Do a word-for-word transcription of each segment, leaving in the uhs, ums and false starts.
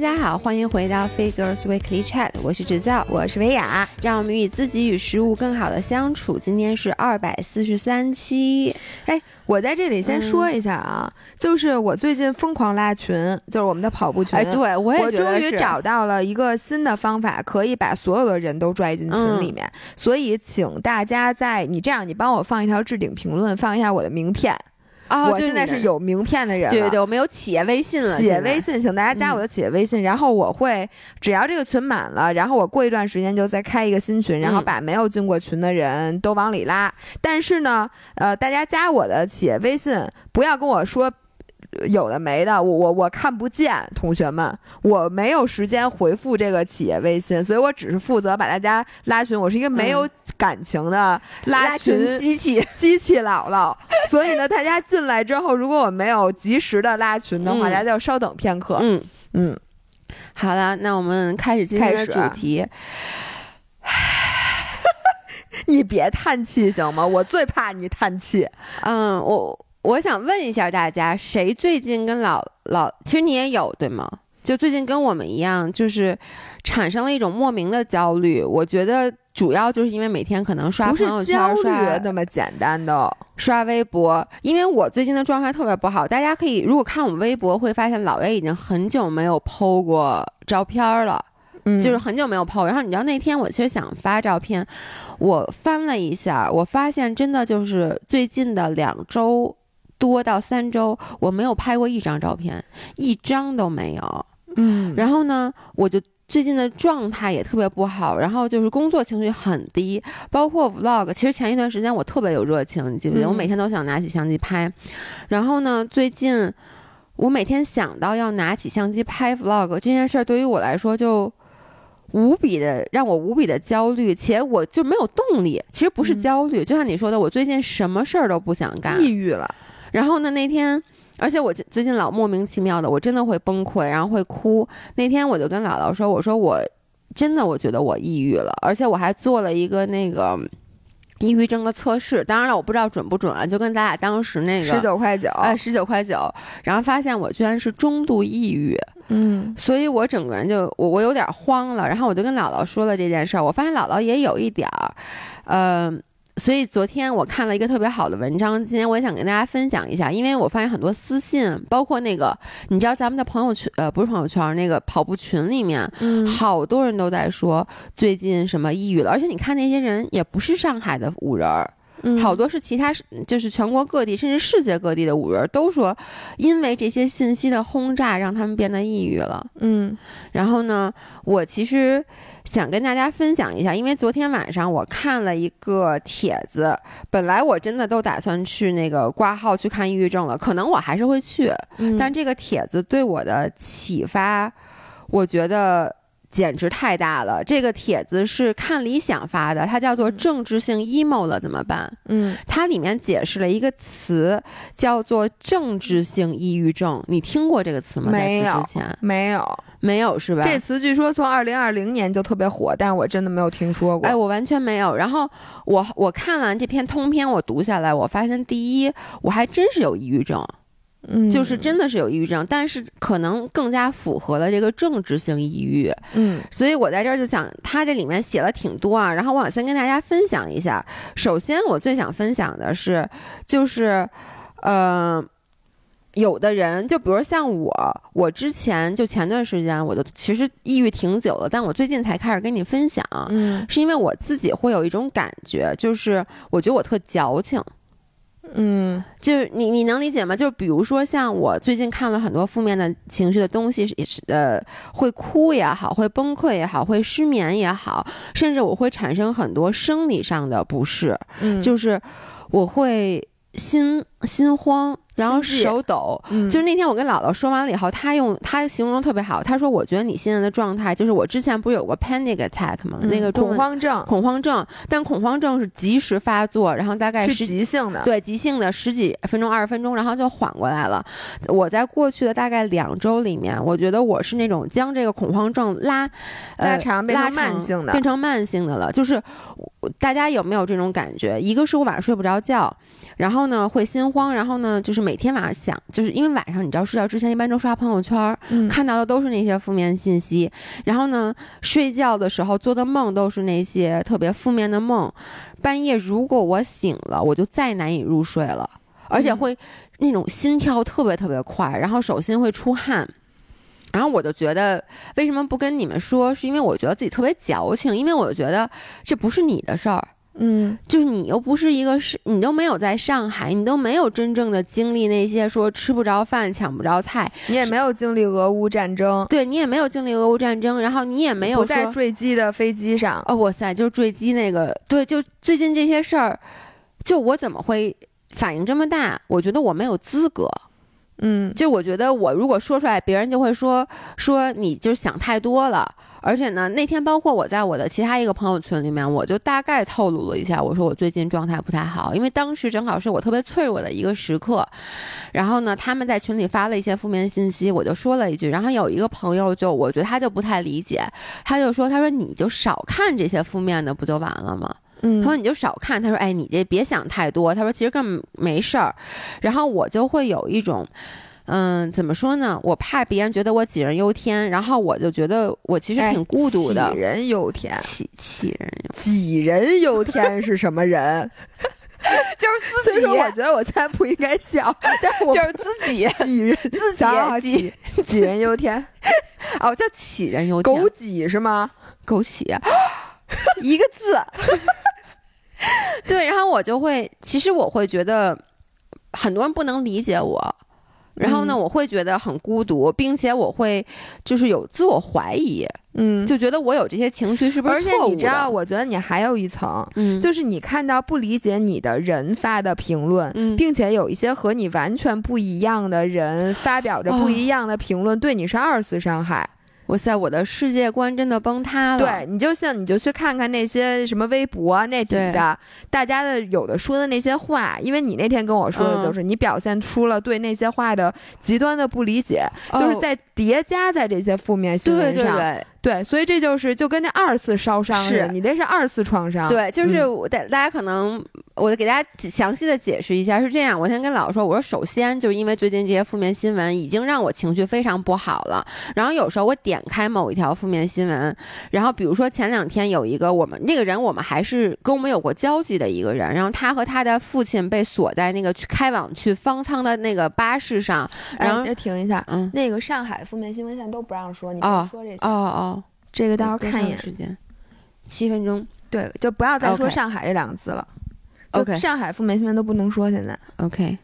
大家好，欢迎回到 FitGirls Weekly Chat， 我是 Jazelle， 我是维雅，让我们与自己与食物更好的相处。今天是二百四十三期。哎，我在这里先说一下啊、嗯、就是我最近疯狂拉群，就是我们的跑步群。哎，对，我也觉得我终于找到了一个新的方法可以把所有的人都拽进群里面、嗯、所以请大家在你这样你帮我放一条置顶评论，放一下我的名片。哦，我现在是有名片的人了，对对对，我们有企业微信了，企业微信，请大家加我的企业微信、嗯、然后我会只要这个群满了，然后我过一段时间就再开一个新群，然后把没有进过群的人都往里拉、嗯、但是呢呃，大家加我的企业微信不要跟我说有的没的，我我我看不见，同学们，我没有时间回复这个企业微信，所以我只是负责把大家拉群，我是一个没有感情的拉群、嗯、机器机器姥姥所以呢大家进来之后，如果我没有及时的拉群的话、嗯、大家就稍等片刻。嗯嗯，好了，那我们开始今天的主题。你别叹气行吗？我最怕你叹气。嗯，我我想问一下大家，谁最近跟老老，其实你也有对吗？就最近跟我们一样，就是产生了一种莫名的焦虑。我觉得主要就是因为每天可能刷朋友圈，刷不是焦虑那么简单的、哦、刷微博。因为我最近的状态特别不好，大家可以如果看我们微博会发现，老爷已经很久没有 po 过照片了。就是很久没有泡，然后你知道那天我其实想发照片，我翻了一下，我发现真的就是最近的两周多到三周，我没有拍过一张照片，一张都没有。嗯，然后呢，我就最近的状态也特别不好，然后就是工作情绪很低，包括 vlog。其实前一段时间我特别有热情，你记不记得？我每天都想拿起相机拍，然后呢，最近我每天想到要拿起相机拍 vlog 这件事，对于我来说就。无比的让我无比的焦虑，且我就没有动力。其实不是焦虑、嗯、就像你说的，我最近什么事儿都不想干，抑郁了。然后呢那天，而且我最近老莫名其妙的我真的会崩溃，然后会哭。那天我就跟姥姥说，我说我真的我觉得我抑郁了，而且我还做了一个那个抑郁症的测试，当然了我不知道准不准啊，就跟咱俩当时那个十九块九，哎，十九块九，然后发现我居然是中度抑郁。嗯，所以我整个人就我我有点慌了，然后我就跟姥姥说了这件事儿，我发现姥姥也有一点儿，嗯、呃。所以昨天我看了一个特别好的文章，今天我也想跟大家分享一下，因为我发现很多私信，包括那个你知道咱们的朋友圈，呃，不是朋友圈，那个跑步群里面、嗯、好多人都在说最近什么抑郁了，而且你看那些人也不是上海的五人，好多是其他就是全国各地甚至世界各地的五人都说，因为这些信息的轰炸让他们变得抑郁了。嗯，然后呢我其实想跟大家分享一下，因为昨天晚上我看了一个帖子，本来我真的都打算去那个挂号去看抑郁症了，可能我还是会去、嗯、但这个帖子对我的启发我觉得简直太大了。这个帖子是看理想发的，它叫做政治性 emo 了怎么办。嗯，它里面解释了一个词叫做政治性抑郁症，你听过这个词吗？没有，之前没有没有是吧？这词据说从二零二零年就特别火，但是我真的没有听说过。哎，我完全没有。然后我我看完这篇通篇我读下来，我发现第一我还真是有抑郁症，嗯，就是真的是有抑郁症，但是可能更加符合了这个政治性抑郁。嗯，所以我在这儿就想，他这里面写了挺多啊，然后我想先跟大家分享一下。首先我最想分享的是，就是呃有的人就比如像我我之前就前段时间我就其实抑郁挺久了，但我最近才开始跟你分享。嗯，是因为我自己会有一种感觉，就是我觉得我特矫情。嗯，就是你你能理解吗？就是比如说像我最近看了很多负面的情绪的东西，呃，会哭也好，会崩溃也好，会失眠也好，甚至我会产生很多生理上的不适，嗯、就是我会心心慌，然后手抖。嗯、就是那天我跟姥姥说完了以后，她用她形容特别好，她说我觉得你现在的状态就是我之前不是有过 panic attack 吗？嗯、那个恐慌症，恐慌症，但恐慌症是及时发作，然后大概是急性的，对，急性的十几分钟、二十分钟，然后就缓过来了。我在过去的大概两周里面，我觉得我是那种将这个恐慌症拉拉长，变成慢性的，变成慢性的了。就是大家有没有这种感觉？一个是我晚上睡不着觉，然后呢会心慌慌，然后呢就是每天晚上想，就是因为晚上你知道睡觉之前一般都刷朋友圈、嗯、看到的都是那些负面信息，然后呢睡觉的时候做的梦都是那些特别负面的梦，半夜如果我醒了我就再难以入睡了，而且会那种心跳特别特别快，然后手心会出汗。然后我就觉得为什么不跟你们说，是因为我觉得自己特别矫情，因为我觉得这不是你的事儿，嗯，就是你又不是一个，你都没有在上海，你都没有真正的经历那些说吃不着饭抢不着菜，你也没有经历俄乌战争，对，你也没有经历俄乌战争，然后你也没有不在坠机的飞机上，哦，哇塞，就是坠机那个，对，就最近这些事儿，就我怎么会反应这么大，我觉得我没有资格。嗯，就我觉得我如果说出来，别人就会说说你就是想太多了。而且呢，那天包括我在我的其他一个朋友群里面，我就大概透露了一下，我说我最近状态不太好，因为当时正好是我特别脆弱的一个时刻。然后呢，他们在群里发了一些负面信息，我就说了一句。然后有一个朋友就，我觉得他就不太理解，他就说，他说你就少看这些负面的，不就完了吗？嗯，他说你就少看，他说哎你这别想太多，他说其实更没事儿。然后我就会有一种嗯怎么说呢，我怕别人觉得我杞人忧天，然后我就觉得我其实挺孤独的。哎、杞人忧天，杞杞人杞人忧天是什么人？就是自己。所以说我觉得我现在不应该笑，但是我就是自己杞人自己杞杞人忧天。哦，叫杞人忧天。枸杞是吗？枸杞、啊。一个字对，然后我就会，其实我会觉得很多人不能理解我，然后呢、嗯、我会觉得很孤独，并且我会就是有自我怀疑，嗯，就觉得我有这些情绪是不是错误的。而且你知道我觉得你还有一层、嗯、就是你看到不理解你的人发的评论、嗯、并且有一些和你完全不一样的人发表着不一样的评论、哦、对你是二次伤害。哇塞，我的世界观真的崩塌了。对，你就像你就去看看那些什么微博啊，那底下大家的有的说的那些话，因为你那天跟我说的就是、嗯、你表现出了对那些话的极端的不理解、哦、就是在叠加在这些负面新闻上。对对对对，所以这就是就跟那二次烧伤似的，你这是二次创伤。对，就是我大家可能，我给大家详细的解释一下，是这样。我先跟老师说，我说首先就是因为最近这些负面新闻已经让我情绪非常不好了，然后有时候我点开某一条负面新闻，然后比如说前两天有一个我们那个人，我们还是跟我们有过交集的一个人，然后他和他的父亲被锁在那个去开往去方舱的那个巴士上。然后、哎、这停一下，嗯，那个上海负面新闻现在都不让说，你不要说这些。哦哦。哦，这个到时候看一眼，时间七分钟，对，就不要再说上海这两个字了。OK， 就上海负面新闻都不能说现在。OK，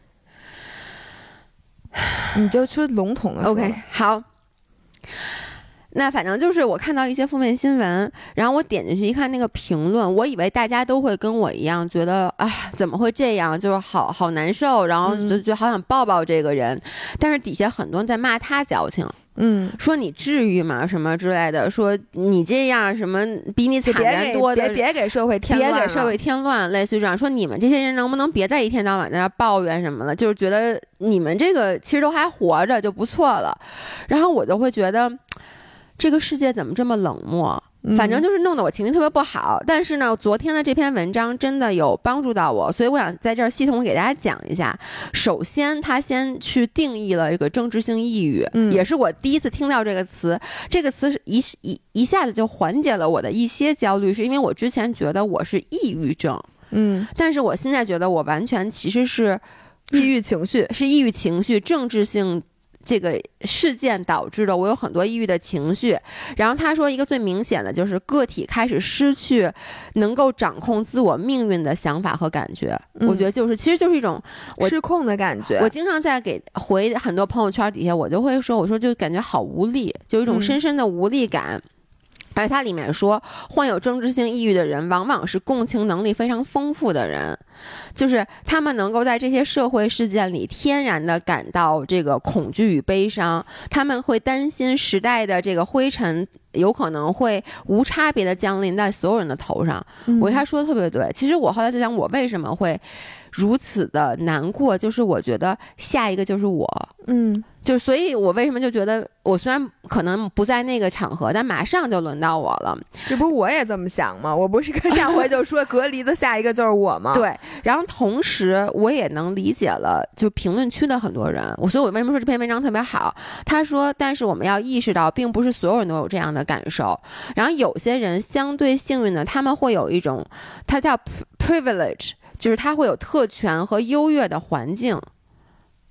你就去笼统的说。OK， 好。那反正就是我看到一些负面新闻，然后我点进去一看那个评论，我以为大家都会跟我一样觉得啊怎么会这样，就是好好难受，然后就觉得好想抱抱这个人、嗯、但是底下很多人在骂他矫情，嗯，说你至于吗什么之类的，说你这样什么比你惨人多的，别 给, 别, 别给社会添乱，别给社会添乱，类似于这样说你们这些人能不能别再一天到晚在那抱怨什么了，就是觉得你们这个其实都还活着就不错了。然后我就会觉得这个世界怎么这么冷漠，反正就是弄得我情绪特别不好、嗯、但是呢昨天的这篇文章真的有帮助到我，所以我想在这儿系统给大家讲一下。首先他先去定义了一个政治性抑郁、嗯、也是我第一次听到这个词，这个词一一一下子就缓解了我的一些焦虑，是因为我之前觉得我是抑郁症，嗯，但是我现在觉得我完全其实是抑郁情绪，是抑郁情绪，政治性这个事件导致的，我有很多抑郁的情绪。然后他说一个最明显的就是个体开始失去能够掌控自我命运的想法和感觉、嗯、我觉得就是其实就是一种我失控的感觉。我经常在给回很多朋友圈底下我就会说，我说就感觉好无力，就有一种深深的无力感、嗯，而它里面说患有政治性抑郁的人往往是共情能力非常丰富的人，就是他们能够在这些社会事件里天然的感到这个恐惧与悲伤，他们会担心时代的这个灰尘有可能会无差别的降临在所有人的头上、嗯、我觉得他说的特别对。其实我后来就想我为什么会如此的难过，就是我觉得下一个就是我，嗯，就所以我为什么就觉得我虽然可能不在那个场合，但马上就轮到我了。这不我也这么想吗？我不是跟上回就说隔离的下一个就是我吗？对，然后同时我也能理解了就评论区的很多人，我所以我为什么说这篇文章特别好，他说但是我们要意识到并不是所有人都有这样的感受，然后有些人相对幸运的，他们会有一种他叫 privilege， 就是他会有特权和优越的环境，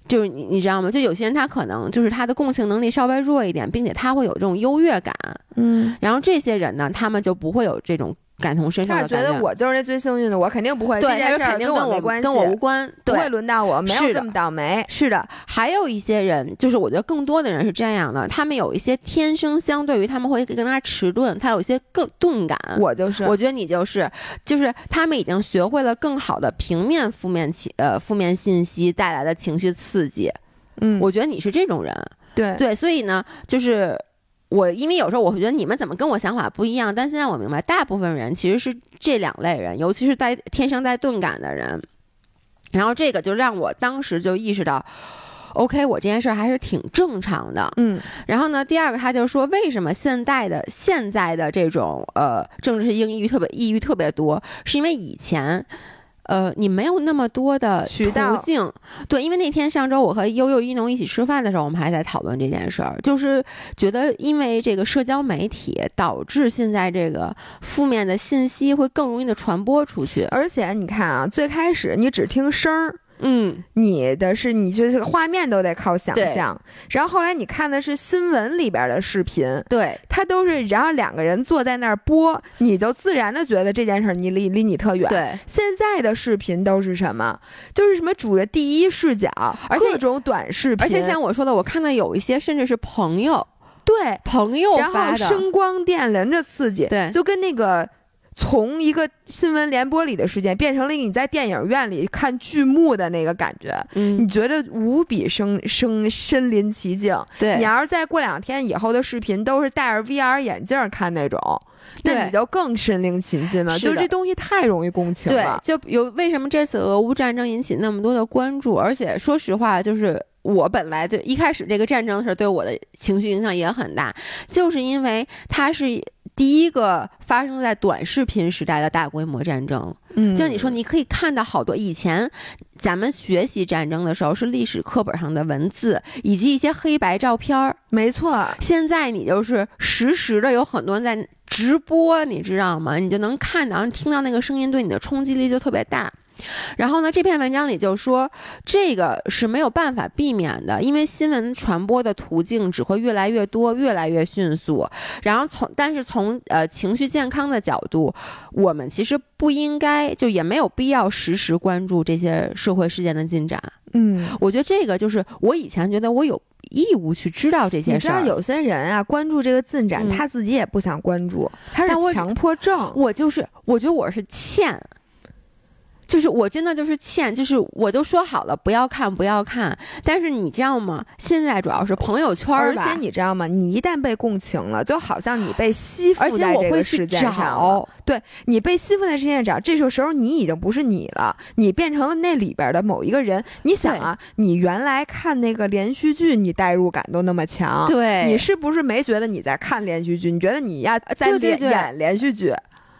就是你你知道吗，就有些人他可能就是他的共情能力稍微弱一点，并且他会有这种优越感，嗯，然后这些人呢他们就不会有这种感同身受的感觉，他觉得我就是那最幸运的，我肯定不会，对，这件事肯定跟我没关系，跟我无关，对，不会轮到我，没有这么倒霉，是 的, 是的还有一些人，就是我觉得更多的人是这样的，他们有一些天生相对于他们会更加迟钝，他有一些更钝感，我就是我觉得你就是就是他们已经学会了更好的平面负面情呃负面信息带来的情绪刺激，嗯，我觉得你是这种人，对对，所以呢就是我因为有时候我会觉得你们怎么跟我想法不一样，但现在我明白大部分人其实是这两类人，尤其是带天生带钝感的人，然后这个就让我当时就意识到 OK 我这件事还是挺正常的，嗯，然后呢第二个他就说为什么现代的现在的这种呃政治是抑郁特别抑郁特别多，是因为以前呃，你没有那么多的途径，对，因为那天上周我和悠悠一农一起吃饭的时候，我们还在讨论这件事儿，就是觉得因为这个社交媒体导致现在这个负面的信息会更容易的传播出去，而且你看啊，最开始你只听声儿。嗯，你的是你就是画面都得靠想象，然后后来你看的是新闻里边的视频，对，它都是然后两个人坐在那儿播，你就自然的觉得这件事你离离你特远，对，现在的视频都是什么，就是什么主人第一视角，而且各种短视频，而且像我说的我看到有一些甚至是朋友，对，朋友发的，然后声光电连着刺激，对，就跟那个从一个新闻联播里的事件变成了你在电影院里看剧目的那个感觉，嗯，你觉得无比生生身临其境。对，你要是再过两天以后的视频都是戴着 V R 眼镜看那种，那你就更身临其境了。就这东西太容易共情了。对，就有为什么这次俄乌战争引起那么多的关注，而且说实话就是。我本来对一开始这个战争的时候对我的情绪影响也很大，就是因为它是第一个发生在短视频时代的大规模战争。嗯，就你说你可以看到好多，以前咱们学习战争的时候是历史课本上的文字以及一些黑白照片，没错，现在你就是实时的有很多人在直播，你知道吗？你就能看到，听到那个声音对你的冲击力就特别大。然后呢，这篇文章里就说这个是没有办法避免的，因为新闻传播的途径只会越来越多，越来越迅速。然后从但是从呃情绪健康的角度，我们其实不应该就也没有必要时时关注这些社会事件的进展。嗯，我觉得这个就是我以前觉得我有义务去知道这些事儿。你知道有些人啊，关注这个进展，嗯，他自己也不想关注，他是强迫症。我就是我觉得我是欠。就是我真的就是欠，就是我都说好了不要看不要看，但是你知道吗？现在主要是朋友圈吧，而且你知道吗？你一旦被共情了，就好像你被吸附在这个事件上，对，你被吸附在事件上，这时候你已经不是你了，你变成了那里边的某一个人。你想啊，你原来看那个连续剧，你代入感都那么强，对，你是不是没觉得你在看连续剧？你觉得你要在演，对对对，连续剧？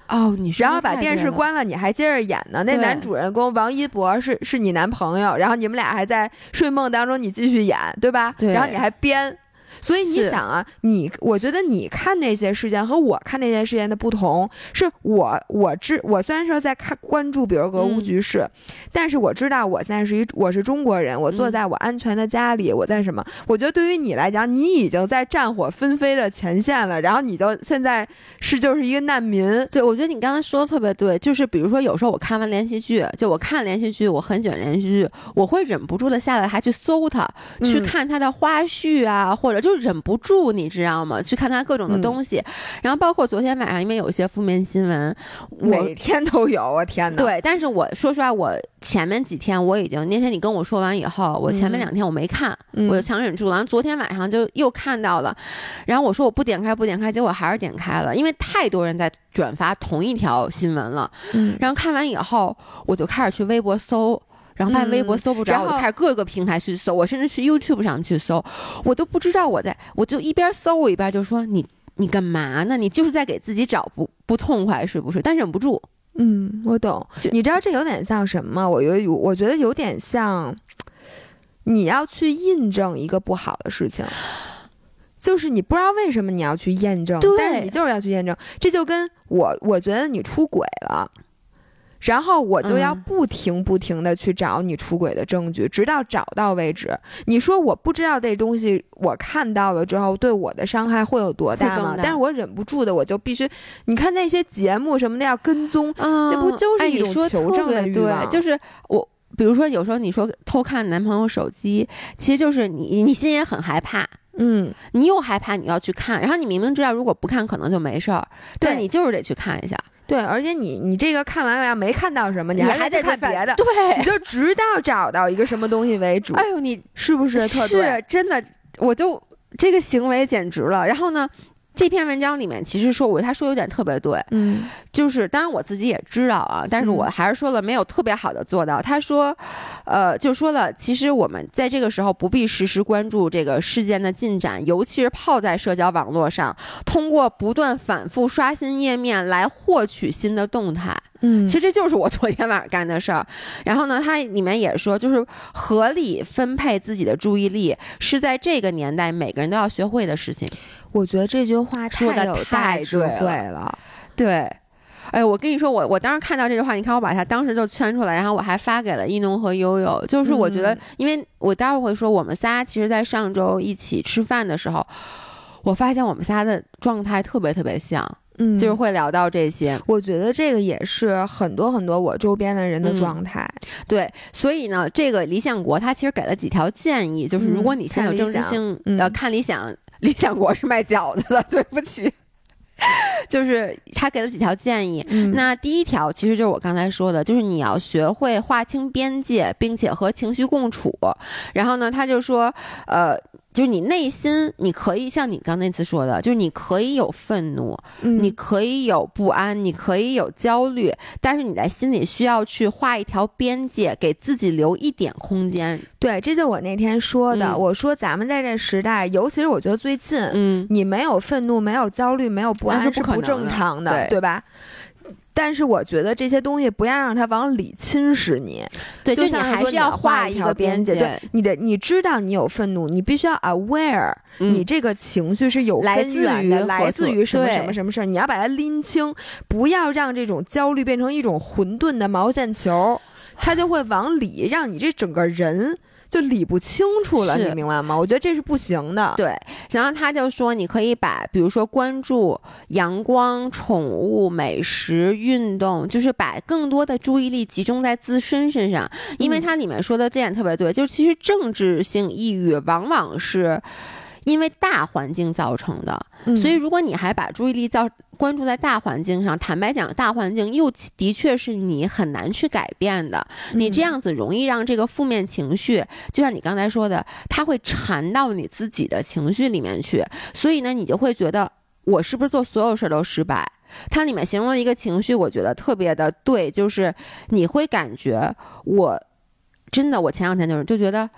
哦，你然后把电视关了，你还接着演呢。那男主人公王一博是是你男朋友，然后你们俩还在睡梦当中，你继续演，对吧？对，然后你还编。所以你想啊，你我觉得你看那些事件和我看那些事件的不同，是我我知我虽然说在看关注，比如俄乌局势，嗯，但是我知道我现在是一我是中国人，我坐在我安全的家里，嗯，我在什么？我觉得对于你来讲，你已经在战火纷飞的前线了，然后你就现在是就是一个难民。对，我觉得你刚才说的特别对，就是比如说有时候我看完连续剧，就我看连续剧，我很喜欢连续剧，我会忍不住的下来还去搜它，嗯，去看它的花絮啊，或者。就忍不住，你知道吗？去看他各种的东西，嗯，然后包括昨天晚上，因为有一些负面新闻，我每天都有，我天哪！对，但是我说实话，我前面几天我已经那天你跟我说完以后，我前面两天我没看，嗯，我就强忍住了。然后昨天晚上就又看到了，然后我说我不点开不点开，结果还是点开了，因为太多人在转发同一条新闻了。嗯，然后看完以后，我就开始去微博搜。然后发现微博搜不着，嗯，我就开始各个平台去搜，我甚至去 YouTube 上去搜，我都不知道我在，我就一边搜我一边就说你你干嘛呢？你就是在给自己找不不痛快是不是？但忍不住，嗯，我懂。你知道这有点像什么吗？我有，我觉得有点像你要去印证一个不好的事情，就是你不知道为什么你要去验证，但是你就是要去验证。这就跟我，我觉得你出轨了，然后我就要不停不停的去找你出轨的证据，嗯，直到找到为止。你说我不知道这东西，我看到了之后对我的伤害会有多大吗？但是我忍不住的，我就必须。你看那些节目什么的要跟踪，嗯，那不就是一种求证的欲望？哎，对，就是我，比如说有时候你说偷看男朋友手机，其实就是你，你心也很害怕。嗯，你又害怕你要去看，然后你明明知道如果不看可能就没事儿，但你就是得去看一下。对，而且你你这个看完没看到什么，你还得看别的，对，你就直到找到一个什么东西为主。哎呦，你是不是特对？是真的，我就这个行为简直了。然后呢，这篇文章里面其实说我他说有点特别对，嗯，就是当然我自己也知道啊，但是我还是说了没有特别好的做到。嗯，他说，呃，就说了，其实我们在这个时候不必时时关注这个事件的进展，尤其是泡在社交网络上，通过不断反复刷新页面来获取新的动态。嗯，其实这就是我昨天晚上干的事儿。然后呢，他里面也说，就是合理分配自己的注意力是在这个年代每个人都要学会的事情。我觉得这句话太有大智慧了。对，哎，我跟你说，我我当时看到这句话，你看我把它当时就圈出来，然后我还发给了一农和悠悠。就是我觉得，嗯，因为我待会儿会说，我们仨其实在上周一起吃饭的时候，我发现我们仨的状态特别特别像。嗯，就是会聊到这些。我觉得这个也是很多很多我周边的人的状态。嗯，对，所以呢，这个理想国他其实给了几条建议，就是如果你现在有政治性，嗯，呃，看理想，理想国是卖饺子的，对不起。就是他给了几条建议，嗯，那第一条其实就是我刚才说的，就是你要学会划清边界，并且和情绪共处。然后呢，他就说，呃，就是你内心你可以像你刚那次说的，就是你可以有愤怒，嗯，你可以有不安，你可以有焦虑，但是你在心里需要去画一条边界，给自己留一点空间。对，这就我那天说的，嗯，我说咱们在这时代，尤其是我觉得最近，嗯，你没有愤怒，没有焦虑，没有不安是 不, 可能的，是不正常的， 对, 对吧？但是我觉得这些东西不要让它往里侵蚀你，对，就像你还是要画一条边界。对，你的，你知道你有愤怒，你必须要 aware，嗯，你这个情绪是有根源的，来自于来自于什么什么什么事儿，你要把它拎清，不要让这种焦虑变成一种混沌的毛线球，它就会往里让你这整个人。就理不清楚了，你明白吗？我觉得这是不行的。对，然后他就说，你可以把，比如说关注阳光、宠物、美食、运动，就是把更多的注意力集中在自身身上，因为他里面说的这点特别对，嗯，就是其实政治性抑郁往往是因为大环境造成的，嗯，所以如果你还把注意力造关注在大环境上，坦白讲，大环境又的确是你很难去改变的，嗯，你这样子容易让这个负面情绪，就像你刚才说的，它会缠到你自己的情绪里面去，所以呢，你就会觉得我是不是做所有事都失败？它里面形容了一个情绪，我觉得特别的对，就是你会感觉我真的，我前两天就是就觉得。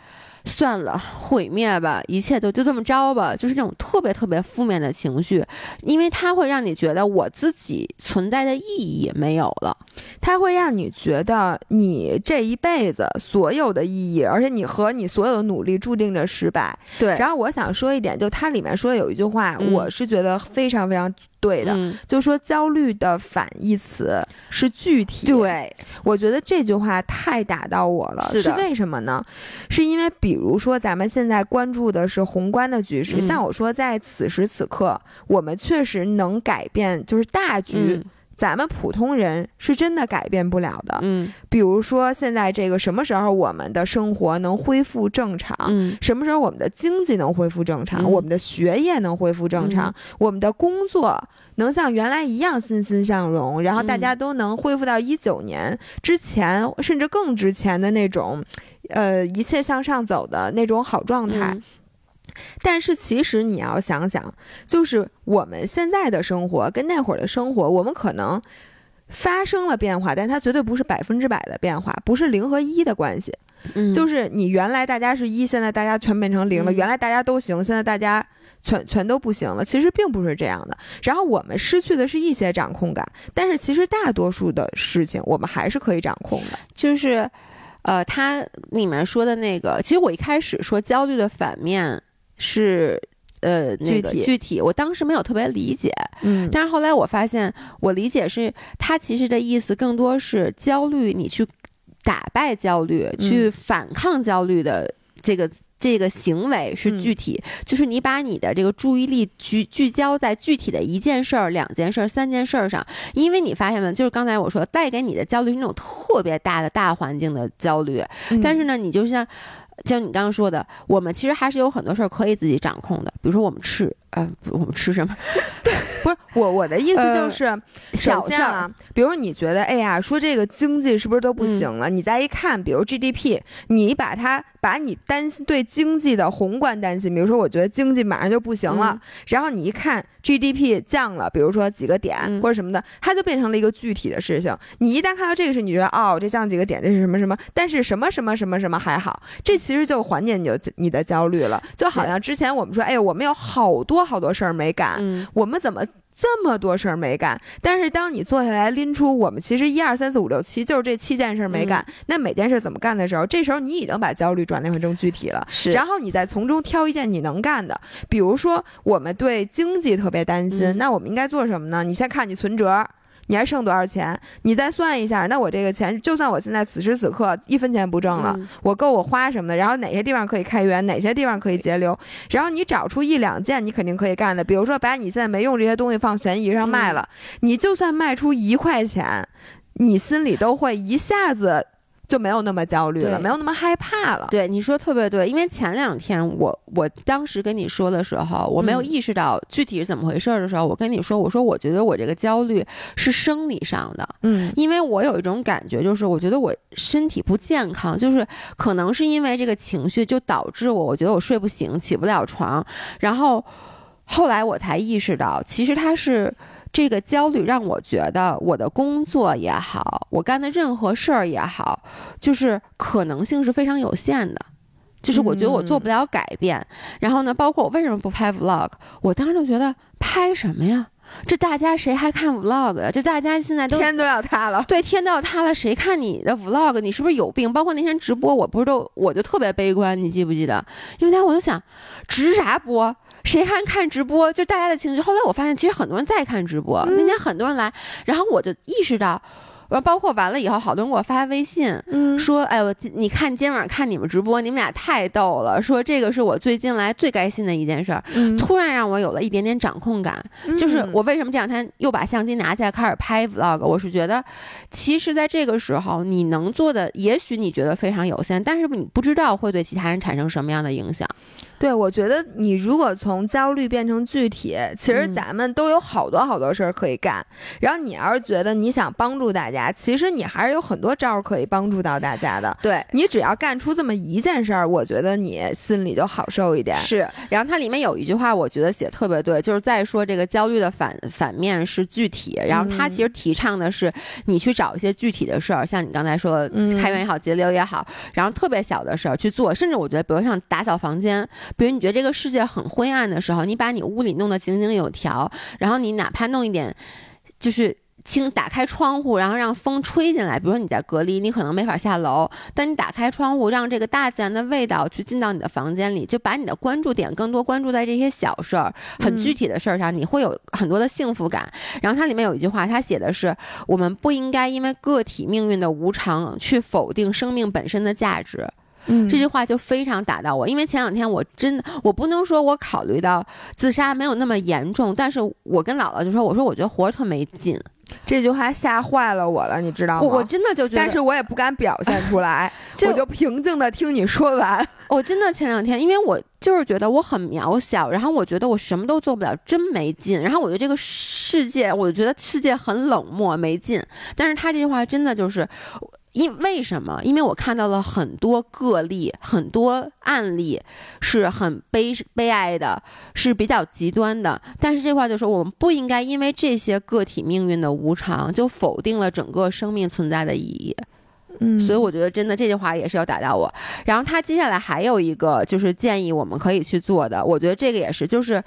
算了，毁灭吧，一切都就这么着吧，就是那种特别特别负面的情绪，因为它会让你觉得我自己存在的意义没有了，它会让你觉得你这一辈子所有的意义，而且你和你所有的努力注定着失败。对，然后我想说一点，就它里面说的有一句话，嗯，我是觉得非常非常对的，嗯，就说焦虑的反义词是具体。对，我觉得这句话太打到我了。 是, 是为什么呢？是因为比如说咱们现在关注的是宏观的局势，嗯，像我说在此时此刻我们确实能改变，就是大局，嗯，咱们普通人是真的改变不了的。嗯，比如说现在这个什么时候我们的生活能恢复正常，嗯，什么时候我们的经济能恢复正常，嗯，我们的学业能恢复正常，嗯，我们的工作能像原来一样欣欣向荣，然后大家都能恢复到一九年之前，嗯，甚至更之前的那种呃一切向上走的那种好状态。嗯，但是其实你要想想，就是我们现在的生活跟那会儿的生活，我们可能发生了变化，但它绝对不是百分之百的变化，不是零和一的关系。嗯，就是你原来大家是一，现在大家全变成零了，嗯，原来大家都行，现在大家全全都不行了，其实并不是这样的。然后我们失去的是一些掌控感，但是其实大多数的事情我们还是可以掌控的。就是呃，他里面说的那个，其实我一开始说焦虑的反面是呃，那个具体，具体我当时没有特别理解，嗯，但是后来我发现，我理解是他其实的意思更多是焦虑，你去打败焦虑，嗯，去反抗焦虑的这个这个行为是具体，嗯，就是你把你的这个注意力聚聚焦在具体的一件事儿、两件事儿、三件事儿上，因为你发现吗？就是刚才我说带给你的焦虑是那种特别大的大环境的焦虑，嗯，但是呢，你就像。就你刚刚说的，我们其实还是有很多事儿可以自己掌控的，比如说我们吃，呃，我们吃什么？对，不是我我的意思就是，呃、首先啊，比如你觉得，哎呀，说这个经济是不是都不行了？嗯、你再一看，比如 G D P， 你把它把你担心对经济的宏观担心，比如说我觉得经济马上就不行了，嗯、然后你一看 G D P 降了，比如说几个点、嗯、或者什么的，它就变成了一个具体的事情。你一旦看到这个事，你觉得哦，这降几个点，这是什么什么？但是什么什么什么什么还好，这。其实就缓解你你的焦虑了，就好像之前我们说，哎，我们有好多好多事儿没干、嗯，我们怎么这么多事儿没干？但是当你坐下来拎出我们其实一二三四五六七，就是这七件事没干、嗯，那每件事怎么干的时候，这时候你已经把焦虑转变成具体了，然后你再从中挑一件你能干的，比如说我们对经济特别担心，嗯、那我们应该做什么呢？你先看你存折。你还剩多少钱？你再算一下，那我这个钱，就算我现在此时此刻一分钱不挣了、嗯，我够我花什么的？然后哪些地方可以开源，哪些地方可以节流？然后你找出一两件你肯定可以干的，比如说把你现在没用这些东西放闲鱼上卖了、嗯，你就算卖出一块钱，你心里都会一下子。就没有那么焦虑了，没有那么害怕了。对，你说特别对，因为前两天我我当时跟你说的时候，我没有意识到具体是怎么回事的时候，嗯、我跟你说，我说我觉得我这个焦虑是生理上的，嗯，因为我有一种感觉，就是我觉得我身体不健康，就是可能是因为这个情绪就导致我，我觉得我睡不醒，起不了床，然后后来我才意识到，其实它是。这个焦虑让我觉得我的工作也好，我干的任何事儿也好，就是可能性是非常有限的，就是我觉得我做不了改变、嗯、然后呢，包括我为什么不拍 vlog， 我当时就觉得拍什么呀，这大家谁还看 vlog 呀？就大家现在都天都要塌了，对，天都要塌了，谁看你的 vlog？ 你是不是有病？包括那天直播，我不是都我就特别悲观，你记不记得？因为当时我就想，直啥播？谁还看直播？就大家的情绪。后来我发现，其实很多人在看直播、嗯。那天很多人来，然后我就意识到，包括完了以后，好多人给我发微信、嗯、说：“哎，我你看今晚看你们直播，你们俩太逗了。”说这个是我最近来最开心的一件事儿、嗯，突然让我有了一点点掌控感、嗯。就是我为什么这两天又把相机拿起来开始拍 vlog？ 我是觉得，其实在这个时候你能做的，也许你觉得非常有限，但是你不知道会对其他人产生什么样的影响。对，我觉得你如果从焦虑变成具体，其实咱们都有好多好多事儿可以干、嗯、然后你要是觉得你想帮助大家，其实你还是有很多招可以帮助到大家的。对，你只要干出这么一件事儿，我觉得你心里就好受一点。是，然后它里面有一句话我觉得写特别对，就是在说这个焦虑的反反面是具体，然后它其实提倡的是你去找一些具体的事儿、嗯、像你刚才说的开源也好，节流也好，然后特别小的事儿去做，甚至我觉得比如像打扫房间，比如你觉得这个世界很灰暗的时候，你把你屋里弄得井井有条，然后你哪怕弄一点，就是轻打开窗户，然后让风吹进来。比如说你在隔离，你可能没法下楼，但你打开窗户，让这个大自然的味道去进到你的房间里，就把你的关注点更多关注在这些小事儿、很具体的事儿上，你会有很多的幸福感。嗯、然后它里面有一句话，它写的是：我们不应该因为个体命运的无常去否定生命本身的价值。嗯，这句话就非常打到我，因为前两天我真的，我不能说我考虑到自杀没有那么严重，但是我跟姥姥就说，我说我觉得活着特没劲。这句话吓坏了我了，你知道吗？我真的就觉得，但是我也不敢表现出来，就我就平静的听你说完。我真的前两天，因为我就是觉得我很渺小，然后我觉得我什么都做不了，真没劲。然后我觉得这个世界，我觉得世界很冷漠，没劲。但是他这句话真的就是。因为什么？因为我看到了很多个例，很多案例是很悲悲哀的，是比较极端的。但是这话就说，我们不应该因为这些个体命运的无常，就否定了整个生命存在的意义。嗯，所以我觉得真的这句话也是要打到我。然后他接下来还有一个就是建议我们可以去做的，我觉得这个也是，就是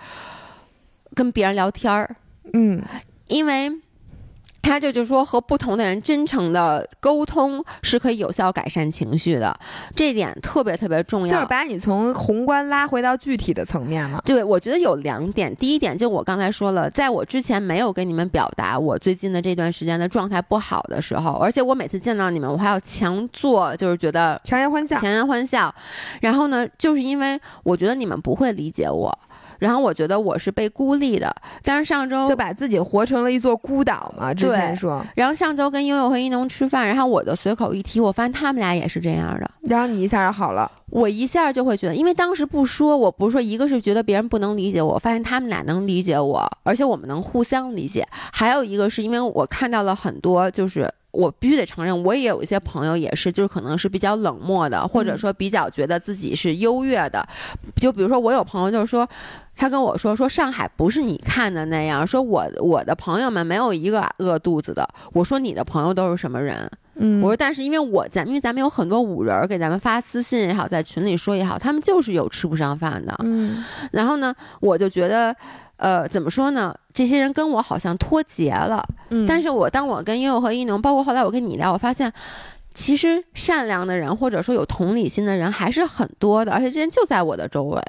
跟别人聊天儿，嗯，因为他就就说和不同的人真诚的沟通是可以有效改善情绪的，这点特别特别重要，就是把你从宏观拉回到具体的层面嘛。对，我觉得有两点，第一点就我刚才说了，在我之前没有跟你们表达我最近的这段时间的状态不好的时候，而且我每次见到你们我还要强做，就是觉得强颜欢笑强颜欢笑，然后呢就是因为我觉得你们不会理解我，然后我觉得我是被孤立的，但是上周就把自己活成了一座孤岛嘛，之前说。然后上周跟悠悠和一农吃饭，然后我就随口一提，我发现他们俩也是这样的。然后你一下就好了，我一下就会觉得，因为当时不说，我不是说，一个是觉得别人不能理解我，发现他们俩能理解我，而且我们能互相理解。还有一个是因为我看到了很多，就是我必须得承认，我也有一些朋友也是，就是可能是比较冷漠的，或者说比较觉得自己是优越的。就比如说，我有朋友就是说，他跟我说说上海不是你看的那样，说我我的朋友们没有一个饿肚子的。我说你的朋友都是什么人？嗯，我说但是因为我咱因为咱们有很多五人给咱们发私信也好，在群里说也好，他们就是有吃不上饭的。嗯，然后呢，我就觉得。呃，怎么说呢？这些人跟我好像脱节了。嗯，但是我当我跟悠悠和一农，包括后来我跟你聊，我发现，其实善良的人或者说有同理心的人还是很多的，而且这些人就在我的周围。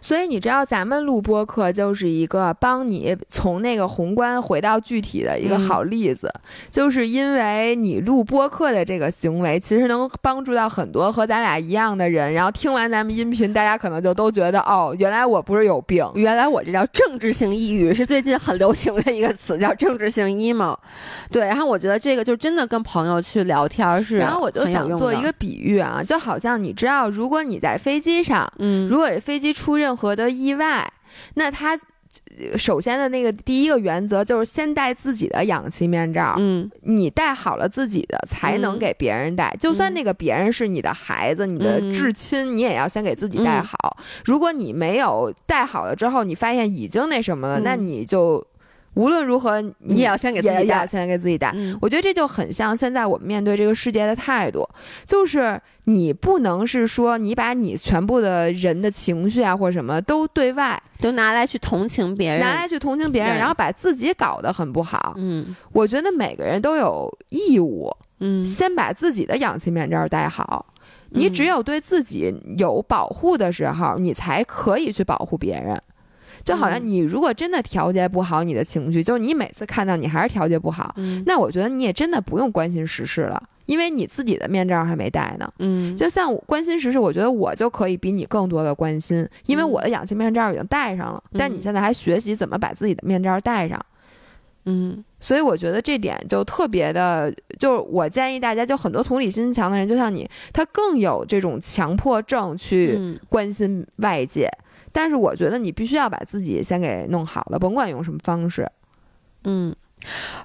所以你知道，咱们录播课就是一个帮你从那个宏观回到具体的一个好例子，嗯，就是因为你录播课的这个行为，其实能帮助到很多和咱俩一样的人。然后听完咱们音频，大家可能就都觉得，哦，原来我不是有病，原来我这叫政治性抑郁，是最近很流行的一个词，叫政治性 emo。对，然后我觉得这个就真的跟朋友去聊天是。然后我就想做一个比喻啊，就好像你知道，如果你在飞机上，嗯，如果飞机出任何的意外，那它首先的那个第一个原则就是先戴自己的氧气面罩，嗯，你戴好了自己的才能给别人戴，嗯，就算那个别人是你的孩子，嗯，你的至亲，你也要先给自己戴好，嗯，如果你没有戴好了之后你发现已经那什么了，嗯，那你就无论如何，你也要先给自己戴，也要先给自己戴，嗯。我觉得这就很像现在我们面对这个世界的态度，就是你不能是说你把你全部的人的情绪啊或什么都对外都拿来去同情别人，拿来去同情别人，然后把自己搞得很不好。嗯，我觉得每个人都有义务，嗯，先把自己的氧气面罩戴好。嗯，你只有对自己有保护的时候，你才可以去保护别人。就好像你如果真的调节不好你的情绪，嗯，就是你每次看到你还是调节不好，嗯，那我觉得你也真的不用关心时事了，因为你自己的面罩还没戴呢。嗯，就像我关心时事，我觉得我就可以比你更多的关心，因为我的氧气面罩已经戴上了，嗯，但你现在还学习怎么把自己的面罩戴上。嗯，所以我觉得这点就特别的，就是我建议大家，就很多同理心强的人，就像你，他更有这种强迫症去关心外界。嗯，但是我觉得你必须要把自己先给弄好了，甭管用什么方式。嗯，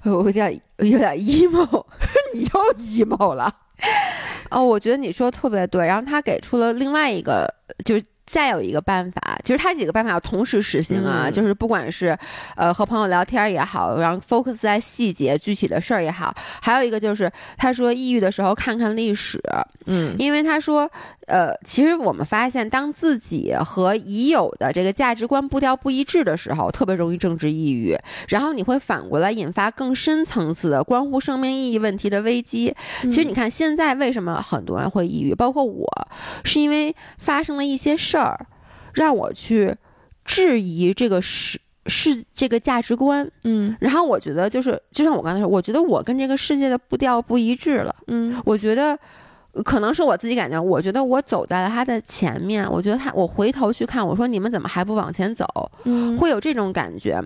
我有点有点 emo， 你又 emo 了。哦，我觉得你说特别对。然后他给出了另外一个，就是再有一个办法，其实他几个办法要同时实行啊，嗯，就是不管是呃和朋友聊天也好，然后 focus 在细节具体的事儿也好，还有一个就是他说抑郁的时候看看历史。嗯，因为他说。呃，其实我们发现，当自己和已有的这个价值观步调不一致的时候，特别容易政治抑郁，然后你会反过来引发更深层次的关乎生命意义问题的危机。其实你看，现在为什么很多人会抑郁，包括我，是因为发生了一些事儿，让我去质疑这个事。是这个价值观，嗯，然后我觉得就是，就像我刚才说，我觉得我跟这个世界的步调不一致了，嗯，我觉得。可能是我自己感觉，我觉得我走在了他的前面，我觉得他，我回头去看，我说你们怎么还不往前走，嗯，会有这种感觉。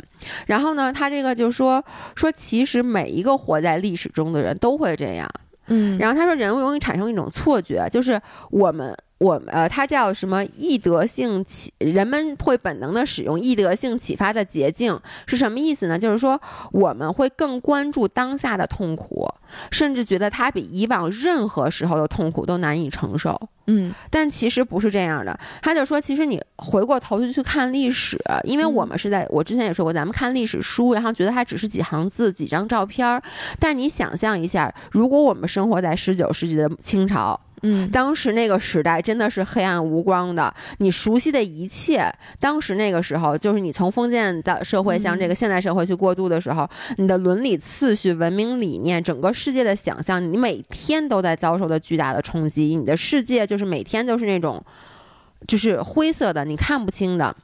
然后呢，他这个就说说其实每一个活在历史中的人都会这样，嗯，然后他说人容易产生一种错觉，就是我们我呃，它叫什么易得性启，人们会本能的使用易得性启发的捷径，是什么意思呢？就是说我们会更关注当下的痛苦，甚至觉得它比以往任何时候的痛苦都难以承受。嗯，但其实不是这样的。他就说，其实你回过头去去看历史，因为我们是在、嗯、我之前也说过，咱们看历史书，然后觉得它只是几行字、几张照片。但你想象一下，如果我们生活在十九世纪的清朝，嗯，当时那个时代真的是黑暗无光的。你熟悉的一切，当时那个时候就是你从封建的社会向这个现代社会去过渡的时候，嗯、你的伦理次序、文明理念、整个世界的想象，你每天都在遭受的巨大的冲击。你的世界就是每天都是那种，就是灰色的，你看不清的。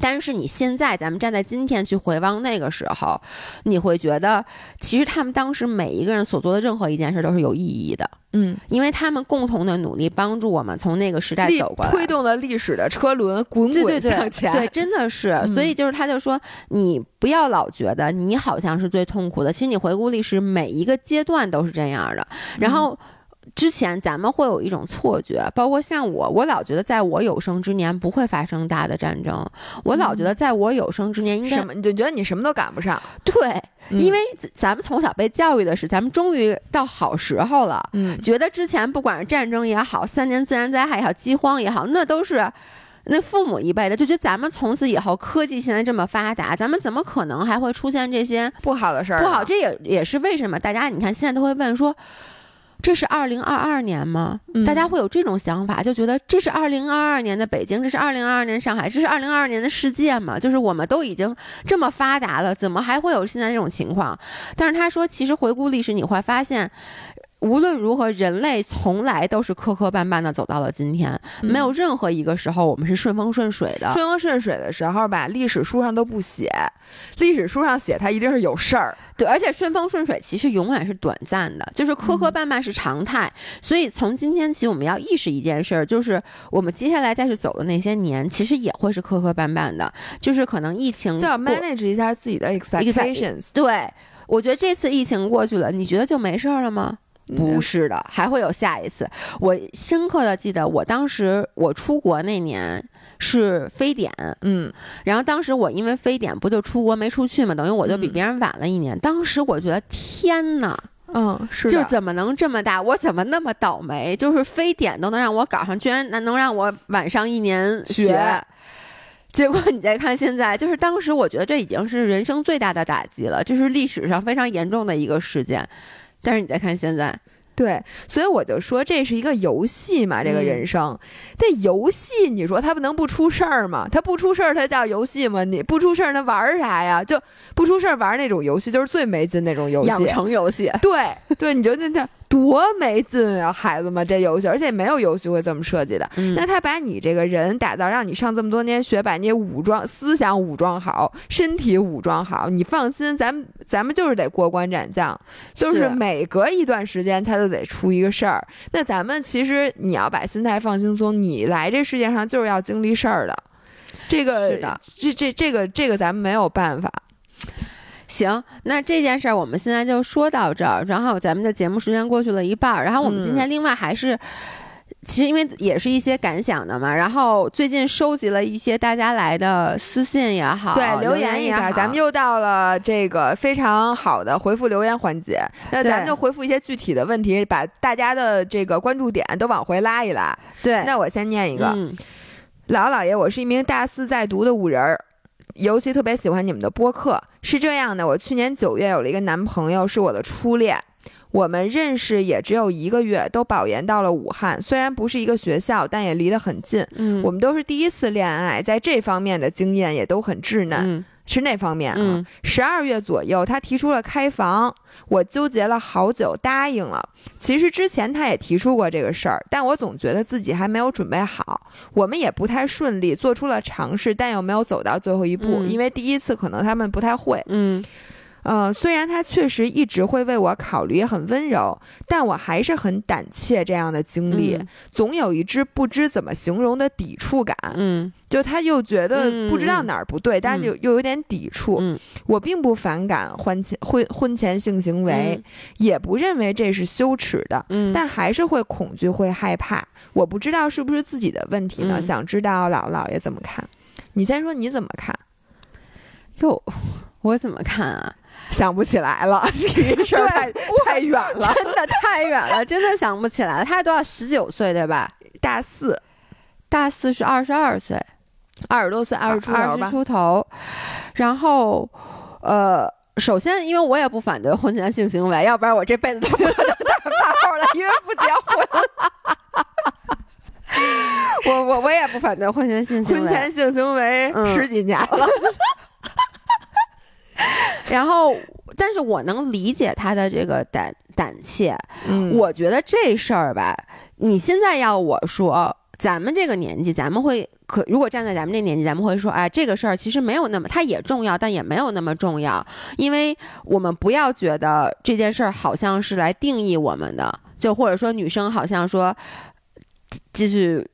但是你现在，咱们站在今天去回望那个时候，你会觉得其实他们当时每一个人所做的任何一件事都是有意义的。嗯，因为他们共同的努力帮助我们从那个时代走过来，推动了历史的车轮滚滚向前。 对, 对, 对, 对，真的是、嗯、所以就是他就说，你不要老觉得你好像是最痛苦的，其实你回顾历史每一个阶段都是这样的。然后、嗯，之前咱们会有一种错觉，包括像我我老觉得在我有生之年不会发生大的战争，我老觉得在我有生之年应该什么，你就觉得你什么都赶不上。对、嗯、因为咱们从小被教育的是咱们终于到好时候了、嗯、觉得之前不管是战争也好，三年自然灾害也好，饥荒也好，那都是那父母一辈的就觉得咱们从此以后科技现在这么发达，咱们怎么可能还会出现这些不好的事儿？不好，这也也是为什么大家你看现在都会问说，这是二零二二年吗？大家会有这种想法，就觉得这是二零二二年的北京，这是二零二二年上海，这是二零二二年的世界吗？就是我们都已经这么发达了，怎么还会有现在这种情况？但是他说，其实回顾历史，你会发现，无论如何，人类从来都是磕磕绊绊的走到了今天，没有任何一个时候我们是顺风顺水的。顺风顺水的时候吧，历史书上都不写，历史书上写它一定是有事儿。对，而且顺风顺水其实永远是短暂的，就是磕磕绊绊是常态。嗯、所以从今天起，我们要意识一件事儿，就是我们接下来再去走的那些年，其实也会是磕磕绊绊的，就是可能疫情就要 manage 一下自己的 expectations。对，我觉得这次疫情过去了，你觉得就没事儿了吗？不是的，还会有下一次。我深刻的记得，我当时我出国那年是非典，嗯，然后当时我因为非典不就出国没出去嘛，等于我就比别人晚了一年。嗯、当时我觉得天哪，嗯，是，就怎么能这么大？我怎么那么倒霉？就是非典都能让我搞上，居然能让我晚上一年学。学结果你再看现在，就是当时我觉得这已经是人生最大的打击了，就是历史上非常严重的一个事件。但是你再看现在，对，所以我就说这是一个游戏嘛，这个人生，这、嗯、游戏，你说他不能不出事儿吗？他不出事儿，他叫游戏吗？你不出事儿，他玩啥呀？就不出事儿玩那种游戏，就是最没劲那种游戏，养成游戏。对对，你就那这多没劲啊，孩子们，这游戏，而且没有游戏会这么设计的。嗯、那他把你这个人打造，让你上这么多年学，把你武装，思想武装好，身体武装好，你放心，咱们咱们就是得过关斩将，就是每隔一段时间他就得出一个事儿。那咱们其实你要把心态放轻松，你来这世界上就是要经历事儿的，这个是的，这这这个这个咱们没有办法。行，那这件事儿我们现在就说到这儿，然后咱们的节目时间过去了一半，然后我们今天另外还是、嗯、其实因为也是一些感想的嘛，然后最近收集了一些大家来的私信也好，对，留言一下，咱们又到了这个非常好的回复留言环节，那咱们就回复一些具体的问题，把大家的这个关注点都往回拉一拉。对，那我先念一个、嗯、老老爷，我是一名大四在读的五人儿，尤其特别喜欢你们的播客。是这样的，我去年九月有了一个男朋友，是我的初恋，我们认识也只有一个月，都保研到了武汉，虽然不是一个学校，但也离得很近、嗯、我们都是第一次恋爱，在这方面的经验也都很稚嫩、嗯、是那方面啊。十二、嗯、月左右他提出了开房，我纠结了好久答应了，其实之前他也提出过这个事儿，但我总觉得自己还没有准备好，我们也不太顺利，做出了尝试但又没有走到最后一步、嗯、因为第一次可能他们不太会。嗯呃，虽然他确实一直会为我考虑，也很温柔，但我还是很胆怯。这样的经历、嗯、总有一只不知怎么形容的抵触感。嗯，就他又觉得不知道哪儿不对、嗯、但是又又有点抵触、嗯、我并不反感婚前婚婚前性行为、嗯、也不认为这是羞耻的、嗯、但还是会恐惧会害怕。我不知道是不是自己的问题呢、嗯、想知道姥姥也怎么看。你先说你怎么看。哟，我怎么看啊，想不起来了，这事儿太太远了，真的太远了，真的想不起来了。他多少十九岁对吧？大四，大四是二十二岁，二十多岁，二十出头吧，二十出头。然后，呃，首先，因为我也不反对婚前性行为，要不然我这辈子都不能当大炮了，因为不结婚。我我我也不反对婚前性行为，婚前性行为十几年了。嗯然后但是我能理解他的这个胆胆怯、嗯、我觉得这事儿吧，你现在要我说咱们这个年纪，咱们会可如果站在咱们这年纪，咱们会说哎，这个事儿其实没有那么，它也重要但也没有那么重要，因为我们不要觉得这件事儿好像是来定义我们的，就或者说女生好像说继续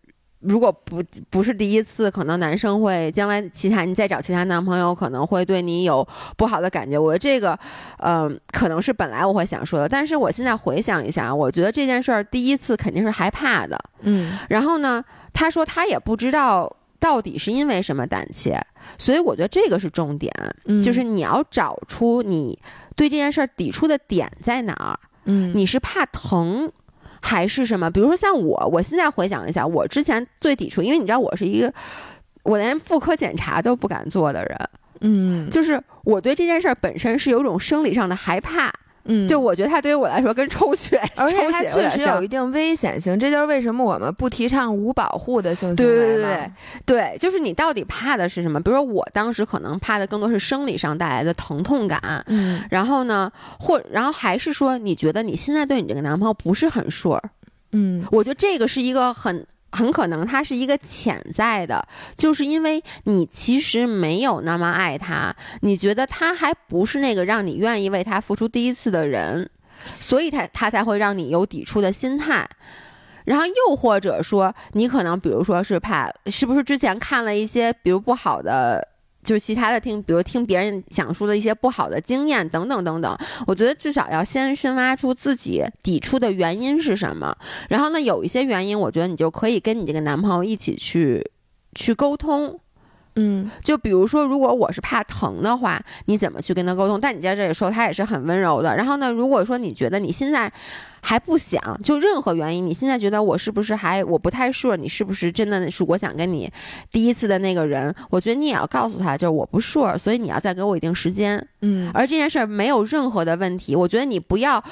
如果不不是第一次，可能男生会将来其他你再找其他男朋友，可能会对你有不好的感觉。我这个，嗯、呃，可能是本来我会想说的，但是我现在回想一下，我觉得这件事儿第一次肯定是害怕的，嗯。然后呢，他说他也不知道到底是因为什么胆怯，所以我觉得这个是重点，嗯、就是你要找出你对这件事儿抵触的点在哪儿，嗯，你是怕疼。还是什么？比如说像我，我现在回想一下，我之前最抵触，因为你知道我是一个，我连妇科检查都不敢做的人，嗯，就是我对这件事儿本身是有种生理上的害怕，嗯，就我觉得它对于我来说跟抽血，而且它确实有一定危险性，这就是为什么我们不提倡无保护的性行为。对对对对，就是你到底怕的是什么？比如说我当时可能怕的更多是生理上带来的疼痛感，嗯，然后呢，或然后还是说你觉得你现在对你这个男朋友不是很sure，嗯，我觉得这个是一个很。很可能它是一个潜在的，就是因为你其实没有那么爱他，你觉得他还不是那个让你愿意为他付出第一次的人，所以他他才会让你有抵触的心态。然后又或者说你可能比如说是怕，是不是之前看了一些比如不好的，就是其他的听，比如听别人讲述的一些不好的经验等等等等，我觉得至少要先深挖出自己抵触的原因是什么。然后呢，有一些原因，我觉得你就可以跟你这个男朋友一起去去沟通。嗯，就比如说，如果我是怕疼的话，你怎么去跟他沟通？但你在这里说他也是很温柔的。然后呢，如果说你觉得你现在还不想，就任何原因，你现在觉得我是不是还我不太sure，你是不是真的是我想跟你第一次的那个人？我觉得你也要告诉他，就是我不sure，所以你要再给我一定时间。嗯，而这件事儿没有任何的问题，我觉得你不要。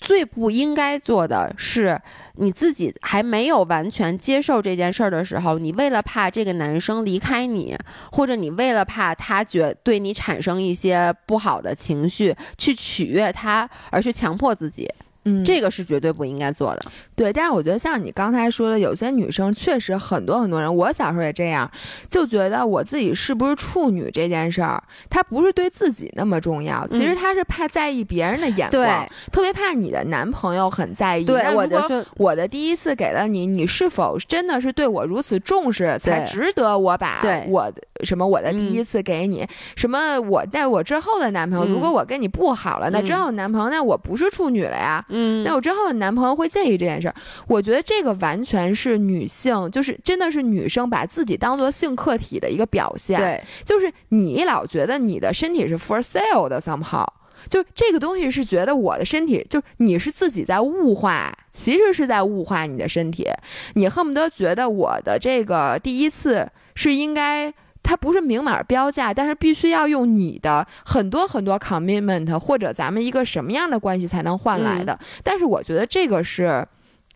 最不应该做的是你自己还没有完全接受这件事儿的时候，你为了怕这个男生离开你，或者你为了怕他觉对你产生一些不好的情绪去取悦他而去强迫自己，嗯，这个是绝对不应该做的。对，但是我觉得像你刚才说的，有些女生确实很多很多人，我小时候也这样，就觉得我自己是不是处女这件事儿，它不是对自己那么重要，其实它是怕在意别人的眼光，嗯，特别怕你的男朋友很在意。对，那如果我的第一次给了你，你是否真的是对我如此重视，才值得我把我什么我的第一次给你，嗯，什么我在我之后的男朋友，嗯，如果我跟你不好了，嗯，那之后男朋友，那我不是处女了呀。嗯嗯，那我之后的男朋友会介意这件事儿，我觉得这个完全是女性，就是真的是女生把自己当做性客体的一个表现。对，就是你老觉得你的身体是 for sale 的 somehow， 就这个东西是觉得我的身体，就是你是自己在物化，其实是在物化你的身体，你恨不得觉得我的这个第一次是应该。它不是明码标价，但是必须要用你的很多很多 commitment 或者咱们一个什么样的关系才能换来的，嗯，但是我觉得这个是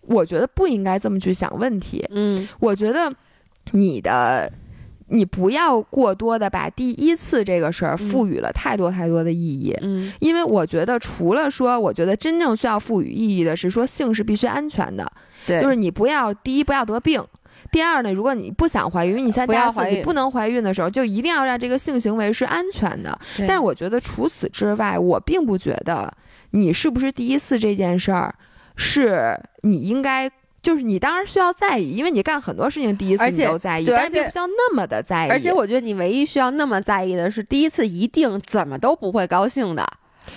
我觉得不应该这么去想问题。嗯，我觉得你的你不要过多的把第一次这个事儿赋予了太多太多的意义，嗯，因为我觉得除了说我觉得真正需要赋予意义的是说性是必须安全的，对，就是你不要第一不要得病，第二呢，如果你不想怀孕，因为你现在大四你不能怀孕的时候，就一定要让这个性行为是安全的。但是我觉得除此之外，我并不觉得你是不是第一次这件事儿是你应该。就是你当然需要在意，因为你干很多事情第一次你都在意，但是并不需要那么的在意。而且我觉得你唯一需要那么在意的是，第一次一定怎么都不会高兴的，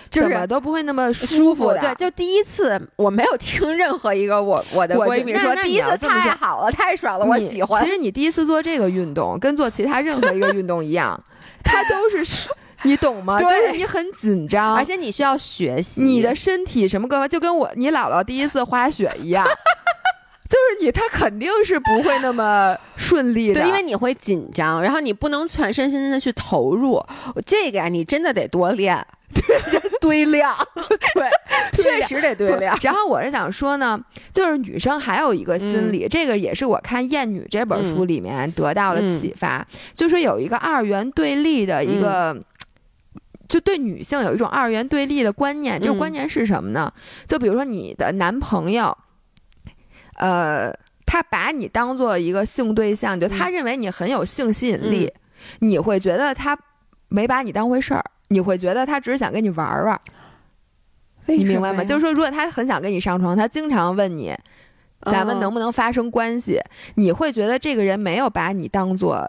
就是怎么都不会那么舒服的。对，就第一次我没有听任何一个我我的闺蜜说第一次太好了，太爽了，我喜欢。其实你第一次做这个运动跟做其他任何一个运动一样，它都是。你懂吗？就是你很紧张，而且你需要学习你的身体什么各方面，就跟我你姥姥第一次滑雪一样，就是你她肯定是不会那么顺利的，对，因为你会紧张，然后你不能全身心的去投入，这个呀，你真的得多练，堆量，对，确实得堆量。然后我是想说呢，就是女生还有一个心理、嗯、这个也是我看《厌女》这本书里面得到的启发、嗯、就是有一个二元对立的一个、嗯就对女性有一种二元对立的观念，这个观念是什么呢、嗯、就比如说你的男朋友呃，他把你当做一个性对象，就他认为你很有性吸引力、嗯、你会觉得他没把你当回事儿，你会觉得他只是想跟你玩玩，你明白吗？就是说如果他很想跟你上床，他经常问你咱们能不能发生关系、哦、你会觉得这个人没有把你当做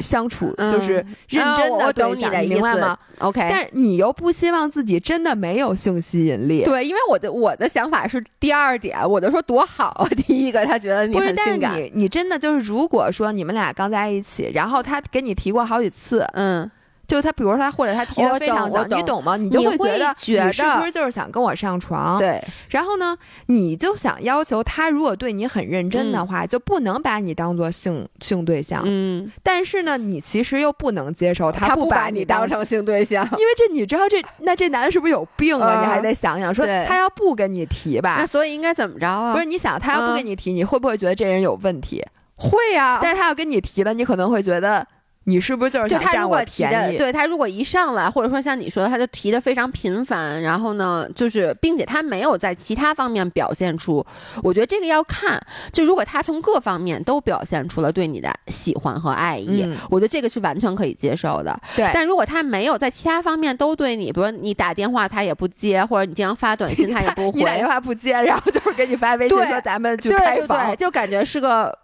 相处、嗯、就是认真的对象、嗯、你明白吗 ？OK， 但你又不希望自己真的没有性吸引力。对，因为我的我的想法是第二点，我就说多好。第一个，他觉得你很性感。不是，但是你你真的就是，如果说你们俩刚在一起，然后他给你提过好几次，嗯，就他比如说他或者他提的非常早，懂你懂吗？你就会觉得你是不是就是想跟我上床？对。然后呢，你就想要求他，如果对你很认真的话，嗯、就不能把你当做性性对象。嗯。但是呢，你其实又不能接受他不把你当成性对象，因为这你知道这那这男的是不是有病啊？嗯、你还得想想，说他要不跟你提吧，那所以应该怎么着啊？不是，你想他要不跟你提，嗯、你会不会觉得这人有问题？会啊。但是他要跟你提了，你可能会觉得。你是不是就是想占我便宜？对，他如果一上来，或者说像你说的，他就提的非常频繁，然后呢，就是并且他没有在其他方面表现出，我觉得这个要看，就如果他从各方面都表现出了对你的喜欢和爱意，嗯、我觉得这个是完全可以接受的。对，但如果他没有在其他方面都对你，比如你打电话他也不接，或者你经常发短信他也不回，你打电话不接，然后就是给你发微信说咱们去开房，对对对，就感觉是个。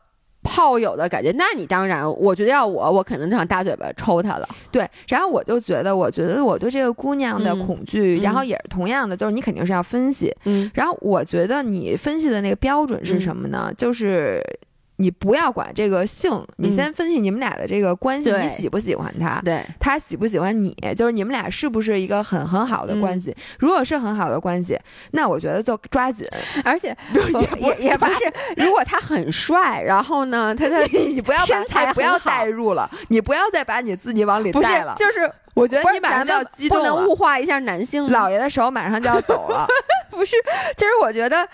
炮友的感觉，那你当然，我觉得要我，我可能就想大嘴巴抽他了。对，然后我就觉得，我觉得我对这个姑娘的恐惧，嗯、然后也是同样的，就是你肯定是要分析。嗯，然后我觉得你分析的那个标准是什么呢？嗯、就是你不要管这个性，嗯、你先分析你们俩的这个关系，你喜不喜欢他？对，他喜不喜欢你？就是你们俩是不是一个很很好的关系？嗯、如果是很好的关系，那我觉得就抓紧，而且也也也不是，如果他很帅，然后呢，他他你不要身材不要带入了，你不要再把你自己往里带了，不是就是。我觉得你马上就要激动了，不能物化一下男性，老爷的手马上就要抖了，不是，就是我觉得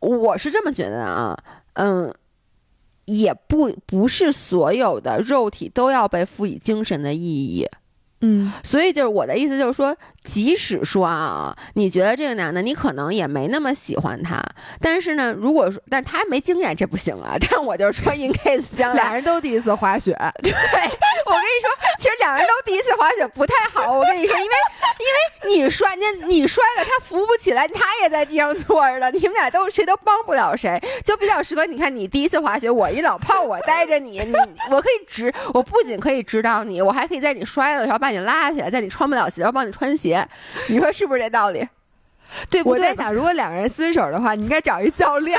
我是这么觉得啊，嗯。也不不是所有的肉体都要被赋予精神的意义，嗯，所以就是我的意思就是说，即使说啊，你觉得这个男的你可能也没那么喜欢他，但是呢，如果说但他没经验这不行啊，但我就是说 in case 将来俩人都第一次滑雪，对，我跟你说，其实两人都第一次滑雪不太好，我跟你说，因为因为你摔，那你摔了他扶不起来，他也在地上坐着了，你们俩都谁都帮不了谁，就比较适合你看你第一次滑雪，我一老胖我带着你，你我可以指，我不仅可以指导你，我还可以在你摔了的时候把你拉起来，在你穿不了鞋，然后帮你穿鞋。你说是不是这道理？对，我在想，如果两个人新手的话，你应该找一教练，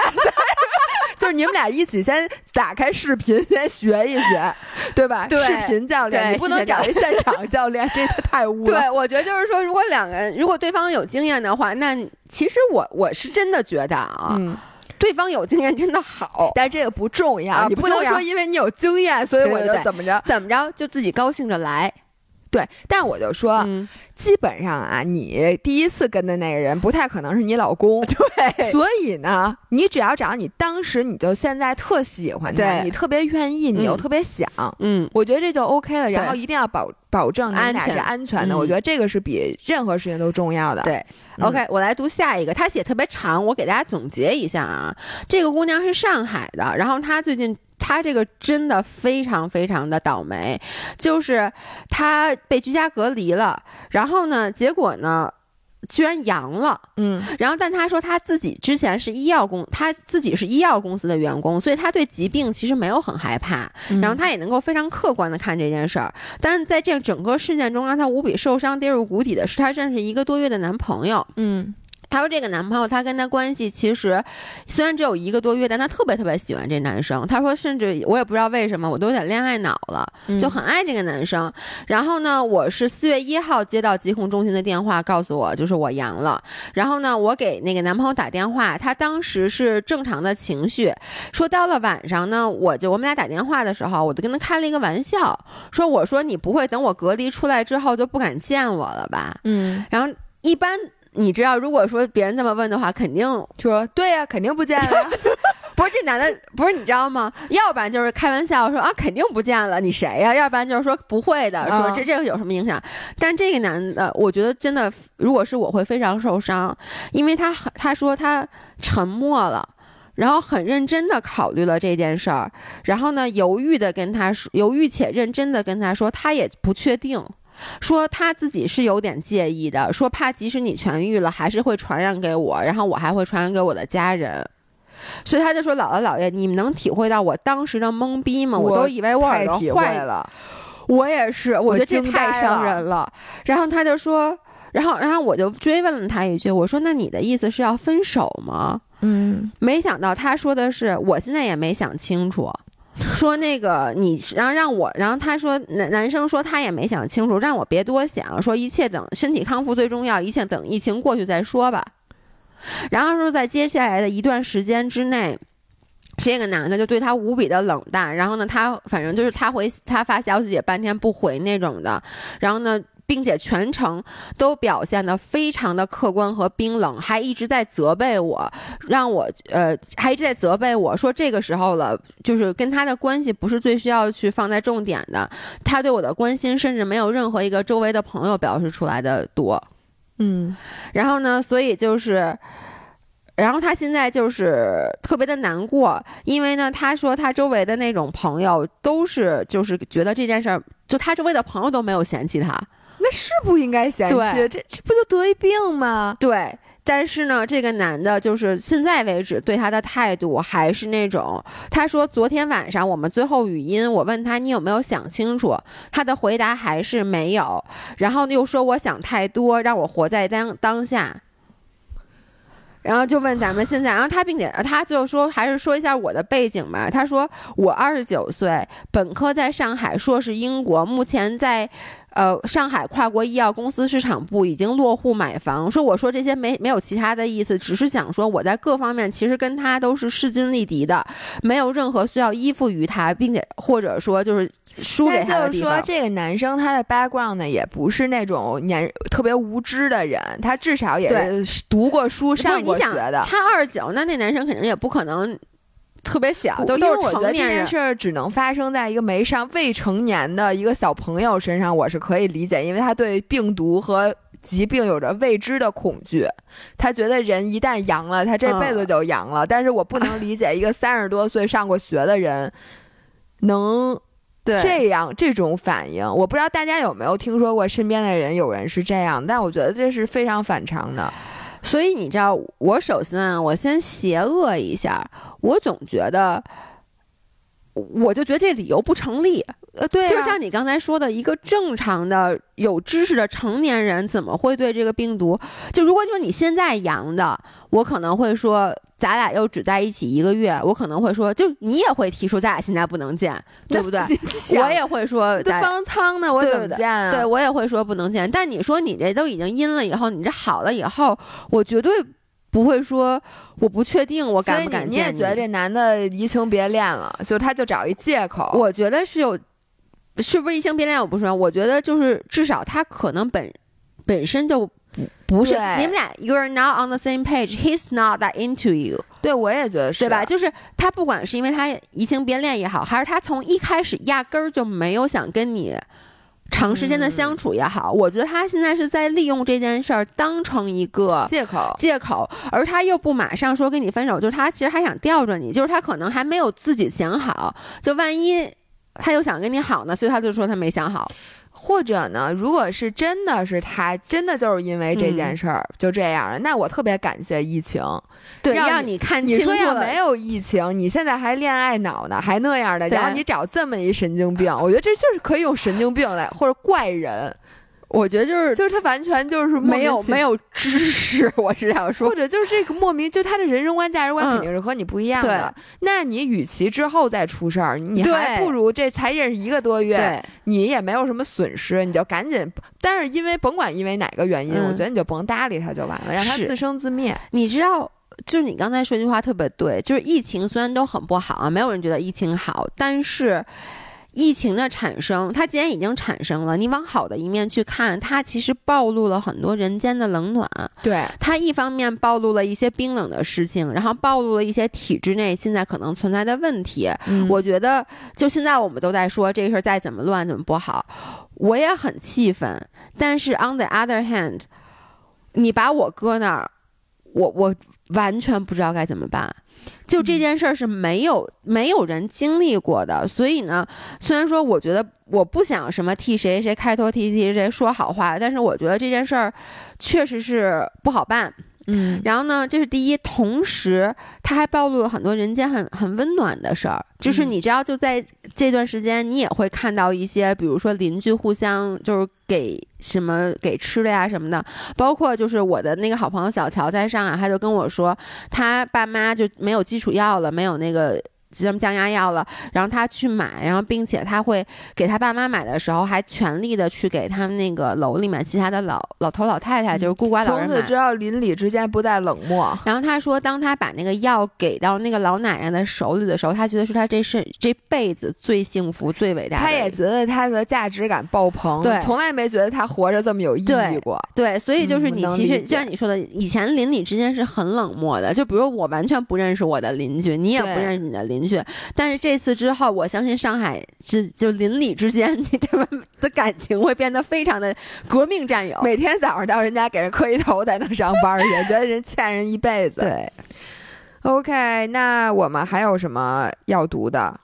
就是你们俩一起先打开视频，先学一学，对吧？对，视频教练，你不能找一现场教练，这太污了。对，我觉得就是说，如果两个人，如果对方有经验的话，那其实我我是真的觉得啊。嗯，对方有经验真的好，但这个不重要，啊、你不能说因为你有经验，所以我就怎么着怎么着就自己高兴着来。对，但我就说、嗯、基本上啊你第一次跟的那个人不太可能是你老公，对，所以呢你只要找你当时你就现在特喜欢他，你特别愿意，你又特别想，嗯，我觉得这就 OK 了，然后一定要保保证你俩是安全的、嗯、我觉得这个是比任何事情都重要的，对、嗯、OK， 我来读下一个，他写特别长，我给大家总结一下啊。这个姑娘是上海的，然后她最近她这个真的非常非常的倒霉，就是她被居家隔离了，然后呢结果呢居然阳了，嗯，然后但他说他自己之前是医药公，他自己是医药公司的员工，所以他对疾病其实没有很害怕，嗯、然后他也能够非常客观的看这件事儿。但是在这整个事件中，让他无比受伤、跌入谷底的是他认识一个多月的男朋友，嗯。她说这个男朋友他跟他关系其实虽然只有一个多月，但他特别特别喜欢这男生，他说甚至我也不知道为什么我都有点恋爱脑了，就很爱这个男生、嗯、然后呢我是四月一号接到疾控中心的电话告诉我就是我阳了，然后呢我给那个男朋友打电话，他当时是正常的情绪，说到了晚上呢我就我们俩打电话的时候我就跟他开了一个玩笑，说我说你不会等我隔离出来之后就不敢见我了吧，嗯，然后一般你知道如果说别人这么问的话肯定说对呀、啊、肯定不见了不是这男的不是你知道吗，要不然就是开玩笑说啊肯定不见了你谁呀、啊、要不然就是说不会的，说这这个有什么影响、哦、但这个男的我觉得真的如果是我会非常受伤，因为他他说他沉默了，然后很认真的考虑了这件事儿，然后呢犹豫的跟他说，犹豫且认真的跟他说他也不确定，说他自己是有点介意的，说怕即使你痊愈了还是会传染给我，然后我还会传染给我的家人，所以他就说姥姥姥爷你们能体会到我当时的懵逼吗， 我, 我都以为我耳朵坏了，我也是，我觉得这太伤人 了, 了然后他就说然后然后我就追问了他一句，我说那你的意思是要分手吗，嗯，没想到他说的是我现在也没想清楚，说那个你然后让我然后他说男男生说他也没想清楚，让我别多想，说一切等身体康复最重要，一切等疫情过去再说吧，然后说在接下来的一段时间之内这个男的就对他无比的冷淡，然后呢他反正就是他回他发消息也半天不回那种的，然后呢并且全程都表现得非常的客观和冰冷，还一直在责备我，让我呃，还一直在责备我说这个时候了，就是跟他的关系不是最需要去放在重点的，他对我的关心甚至没有任何一个周围的朋友表示出来的多，嗯，然后呢，所以就是。然后他现在就是特别的难过，因为呢他说他周围的那种朋友都是就是觉得这件事儿，就他周围的朋友都没有嫌弃他，那是不应该嫌弃，这这不就得一病吗，对，但是呢这个男的就是现在为止对他的态度还是那种，他说昨天晚上我们最后语音我问他你有没有想清楚，他的回答还是没有，然后又说我想太多，让我活在当当下，然后就问咱们现在，然后他并且他就说还是说一下我的背景吧，他说我二十九岁，本科在上海，硕士英国，目前在呃上海跨国医药公司市场部已经落户买房，说我说这些没没有其他的意思，只是想说我在各方面其实跟他都是势均力敌的，没有任何需要依附于他，并且或者说就是输给他的地方。就是说这个男生他的 background 呢也不是那种年特别无知的人，他至少也是读过书上过学的。他二十九，那那男生肯定也不可能。特别小，都因为我觉得这件事儿只能发生在一个没上未成年的一个小朋友身上，我是可以理解，因为他对病毒和疾病有着未知的恐惧，他觉得人一旦阳了，他这辈子就阳了。嗯、但是我不能理解一个三十多岁上过学的人能这样这种反应。我不知道大家有没有听说过身边的人有人是这样，但我觉得这是非常反常的。所以你知道，我首先啊，我先邪恶一下，我总觉得，我就觉得这理由不成立。呃，对、啊，就像你刚才说的，一个正常的有知识的成年人怎么会对这个病毒？就如果就是你现在阳的，我可能会说，咱俩又只在一起一个月，我可能会说，就你也会提出咱俩现在不能见，对不对？我也会说，这方舱呢，我怎么见啊？对，我也会说不能见。但你说你这都已经阴了以后，你这好了以后，我绝对不会说我不确定我敢不敢见你。所以你也觉得这男的移情别恋了，就他就找一借口。我觉得是有。是不是异性恋我不说，我觉得就是至少他可能本本身就不是，你们俩 you are not on the same page, he's not that into you。 对，我也觉得是，对吧？就是他不管是因为他移情别恋也好，还是他从一开始压根儿就没有想跟你长时间的相处也好、嗯、我觉得他现在是在利用这件事儿当成一个借口借口而他又不马上说跟你分手，就是他其实还想吊着你，就是他可能还没有自己想好，就万一他又想跟你好呢，所以他就说他没想好。或者呢，如果是真的是他真的就是因为这件事儿、嗯、就这样了，那我特别感谢疫情，对，让 你, 让你看清楚。你说要没有疫情，你现在还恋爱脑呢，还那样的，然后你找这么一神经病，我觉得这就是可以用神经病来或者怪人。我觉得就是就是他完全就是没有没有知识，我是想说，或者就是这个莫名，就他的人生观价值观肯定是和你不一样的、嗯、那你与其之后再出事儿，你还不如这才认识一个多月，你也没有什么损失，你就赶紧，但是因为甭管因为哪个原因、嗯、我觉得你就甭搭理他就完了，让他自生自灭。你知道就是你刚才说一句话特别对，就是疫情虽然都很不好啊，没有人觉得疫情好，但是疫情的产生，它既然已经产生了，你往好的一面去看，它其实暴露了很多人间的冷暖。对，它一方面暴露了一些冰冷的事情，然后暴露了一些体制内现在可能存在的问题、嗯、我觉得就现在我们都在说这个事儿再怎么乱怎么不好，我也很气愤，但是 on the other hand 你把我搁那儿，我我完全不知道该怎么办，就这件事儿是没有、嗯、没有人经历过的。所以呢，虽然说我觉得我不想什么替谁谁开头替谁谁说好话，但是我觉得这件事儿确实是不好办。嗯，然后呢，这是第一，同时它还暴露了很多人间很很温暖的事儿，就是你知道，就在这段时间，你也会看到一些，比如说邻居互相就是给什么给吃的呀什么的，包括就是我的那个好朋友小乔在上海、啊，他就跟我说，他爸妈就没有基础药了，没有那个什么降压药了，然后他去买，然后并且他会给他爸妈买的时候，还全力的去给他们那个楼里面其他的老老头老太太，就是孤寡老人买。从此知道邻里之间不再冷漠。然后他说，当他把那个药给到那个老奶奶的手里的时候，他觉得是他这是这辈子最幸福、最伟大的。他也觉得他的价值感爆棚，对，从来没觉得他活着这么有意义过。对，对，所以就是你其实、嗯、就像你说的，以前邻里之间是很冷漠的，就比如我完全不认识我的邻居，你也不认识你的邻居。但是这次之后，我相信上海之就邻里之间，你他们的感情会变得非常的革命战友。每天早上到人家给人磕一头才能上班去，觉得人欠人一辈子。对 ，OK， 那我们还有什么要读的？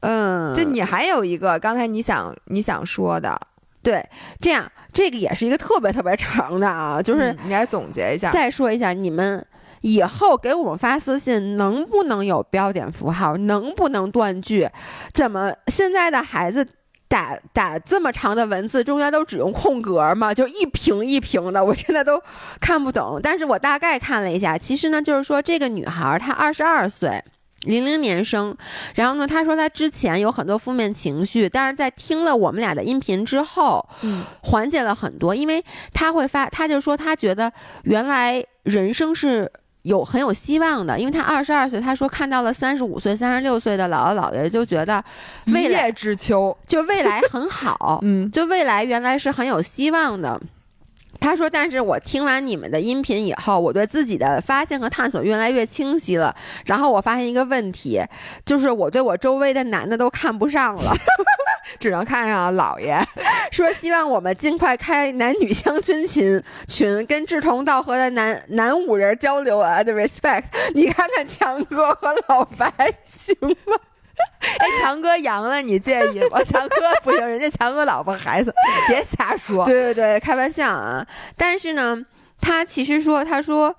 嗯，就你还有一个刚才你想你想说的，对，这样这个也是一个特别特别长的啊，就是、嗯、你来总结一下，再说一下你们。以后给我们发私信能不能有标点符号，能不能断句，怎么现在的孩子打打这么长的文字中间都只用空格嘛，就一屏一屏的，我真的都看不懂。但是我大概看了一下，其实呢就是说这个女孩她二十二岁，零零年生，然后呢她说她之前有很多负面情绪，但是在听了我们俩的音频之后、嗯、缓解了很多，因为她会发她就说她觉得原来人生是有很有希望的，因为他二十二岁，他说看到了三十五岁、三十六岁的姥姥姥爷，就觉得未来一叶知秋，就未来很好，嗯，就未来原来是很有希望的。他说，但是我听完你们的音频以后，我对自己的发现和探索越来越清晰了。然后我发现一个问题，就是我对我周围的男的都看不上了。只能看上老爷，说希望我们尽快开男女相亲群群，跟志同道合的男男五人交流啊的 respect。你看看强哥和老白行吗？哎，强哥阳了，你介意吗？强哥不行，人家强哥老婆孩子，别瞎说。对对对，开玩笑啊。但是呢，他其实说，他说，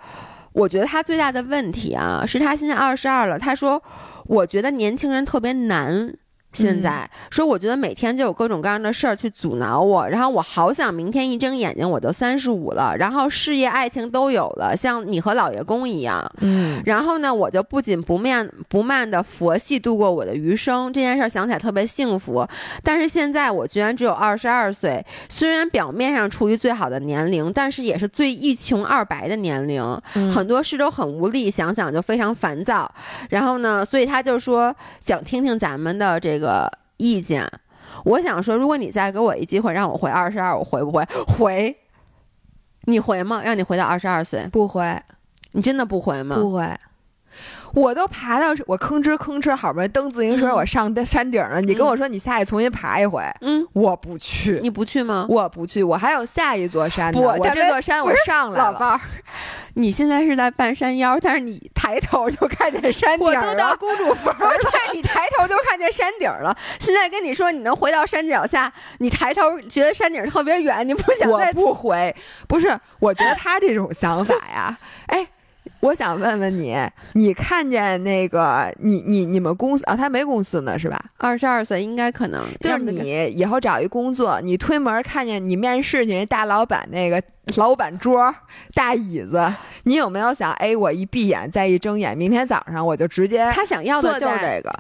我觉得他最大的问题啊，是他现在二十二了。他说，我觉得年轻人特别难。现在说，我觉得每天就有各种各样的事儿去阻挠我，然后我好想明天一睁眼睛我就三十五了，然后事业爱情都有了，像你和老爷公一样，嗯，然后呢，我就不紧不慢不慢的佛系度过我的余生，这件事想起来特别幸福。但是现在我居然只有二十二岁，虽然表面上处于最好的年龄，但是也是最一穷二白的年龄，嗯、很多事都很无力，想想就非常烦躁。然后呢，所以他就说想听听咱们的这个。意见，我想说，如果你再给我一机会让我回二十二，我回不回？回。你回吗？让你回到二十二岁？不回。你真的不回吗？不回。我都爬到我吭哧吭哧好不容易蹬自行车我上山顶了、嗯、你跟我说你下去重新爬一回，嗯，我不去。你不去吗？我不去，我还有下一座山呢，我这座山我上来了。老伴儿，你现在是在半山腰，但是你抬头就看见山顶了。我都到公主坟了对，你抬头就看见山顶了。现在跟你说你能回到山脚下，你抬头觉得山顶特别远，你不想再。我不回。不是，我觉得他这种想法呀哎，我想问问你，你看见那个你你你们公司啊？他没公司呢是吧？二十二岁应该可能就是你以后找一工作，你推门看见你面试你那大老板那个老板桌大椅子，你有没有想哎，我一闭眼再一睁眼，明天早上我就直接。他想要的就是这个，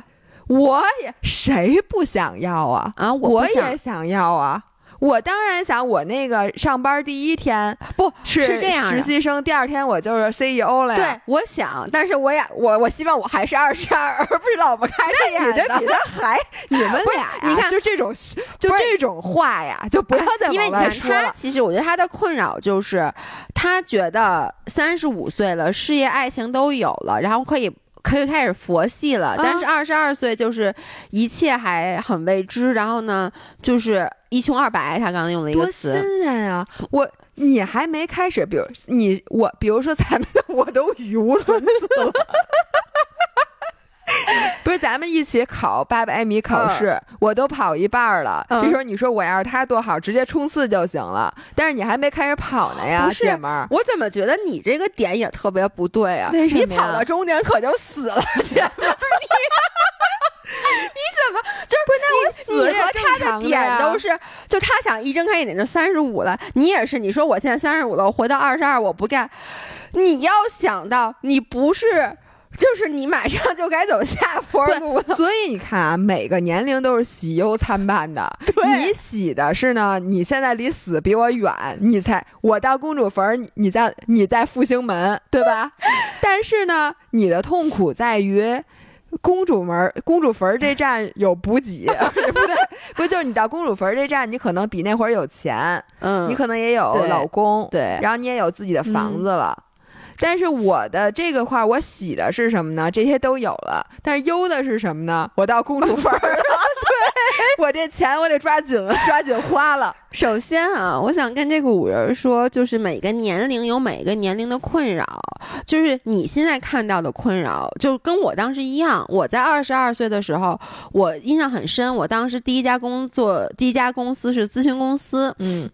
我也谁不想要啊啊！ 我, 我也想要啊。我当然想，我那个上班第一天不是是这样实习生，第二天我就是 C E O 了呀。对，我想，但是我也我我希望我还是二十二，而不是老不开这样的。那你这比他还你们俩呀，你看就这种就这种话呀，就不要再往外说了。因为他其实我觉得他的困扰就是，他觉得三十五岁了，事业爱情都有了，然后可以。可以开始佛系了，但是二十二岁就是一切还很未知，啊、然后呢，就是一穷二白。他刚刚用了一个词，多新鲜呀！我你还没开始，比如你我，比如说咱们我都语无伦次了。不是，咱们一起考八百米考试、呃，我都跑一半了。嗯、这时候你说我要是他多好，直接冲刺就行了。但是你还没开始跑呢呀，姐们儿。我怎么觉得你这个点也特别不对啊？为什么呀？你跑到终点可就死了，姐们儿。你怎么就是不是？那我死和他的点都是，就他想一睁开眼睛就三十五了，你也是。你说我现在三十五了，我回到二十二，我不干。你要想到，你不是。就是你马上就该走下坡路了，所以你看啊，每个年龄都是喜忧参半的。你喜的是呢，你现在离死比我远，你才我到公主坟，你在你在复兴门，对吧？但是呢，你的痛苦在于公主门、公主坟这站有补给，不对，不就是你到公主坟这站，你可能比那会儿有钱，嗯，你可能也有老公，对，对然后你也有自己的房子了。嗯但是我的这个块我喜的是什么呢？这些都有了，但是忧的是什么呢？我到公主坟了，对我这钱我得抓紧了，抓紧花了。首先啊，我想跟这个五人说，就是每个年龄有每个年龄的困扰，就是你现在看到的困扰，就跟我当时一样。我在二十二岁的时候，我印象很深，我当时第一家工作，第一家公司是咨询公司，嗯。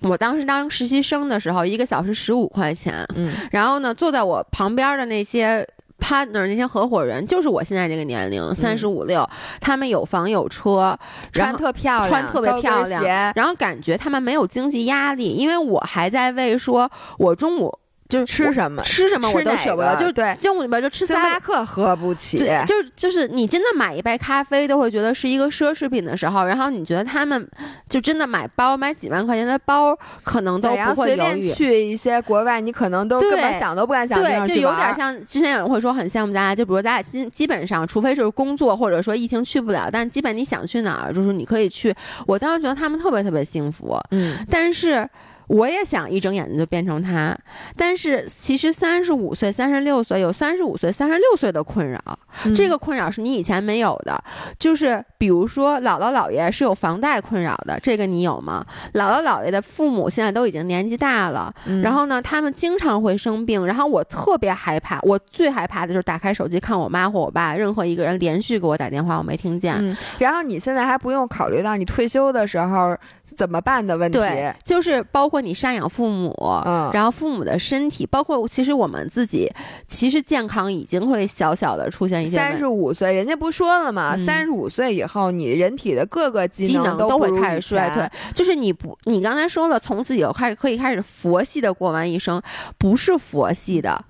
我当时当实习生的时候，一个小时十五块钱，嗯，然后呢，坐在我旁边的那些 partner 那些合伙人，就是我现在这个年龄，三十五六，他们有房有车，穿特漂亮，穿特别漂亮，然后感觉他们没有经济压力，因为我还在为说，我中午。就是吃什么吃什么我都舍不得，就是对中午里边就吃星巴克喝不起，就是就是你真的买一杯咖啡都会觉得是一个奢侈品的时候，然后你觉得他们就真的买包买几万块钱的包可能都不会犹豫，然后随便去一些国外你可能都根本想都不敢想这样去玩，对，就有点像之前有人会说很羡慕咱俩，就比如咱俩基本上除非是工作或者说疫情去不了，但基本你想去哪儿就是你可以去，我当时觉得他们特别特别幸福，嗯，但是。我也想一睁眼睛就变成他，但是其实三十五岁、三十六岁有三十五岁、三十六岁的困扰、嗯，这个困扰是你以前没有的。就是比如说姥姥姥爷是有房贷困扰的，这个你有吗？姥姥姥爷的父母现在都已经年纪大了，嗯、然后呢，他们经常会生病，然后我特别害怕，我最害怕的就是打开手机看我妈或我爸任何一个人连续给我打电话，我没听见。嗯、然后你现在还不用考虑到你退休的时候。怎么办的问题，对，就是包括你赡养父母、嗯、然后父母的身体，包括其实我们自己其实健康已经会小小的出现一些三十五岁，人家不说了吗？三十五岁以后你人体的各个机能都会开始衰退，就是你不你刚才说了从此以后开始可以开始佛系的过完一生，不是佛系的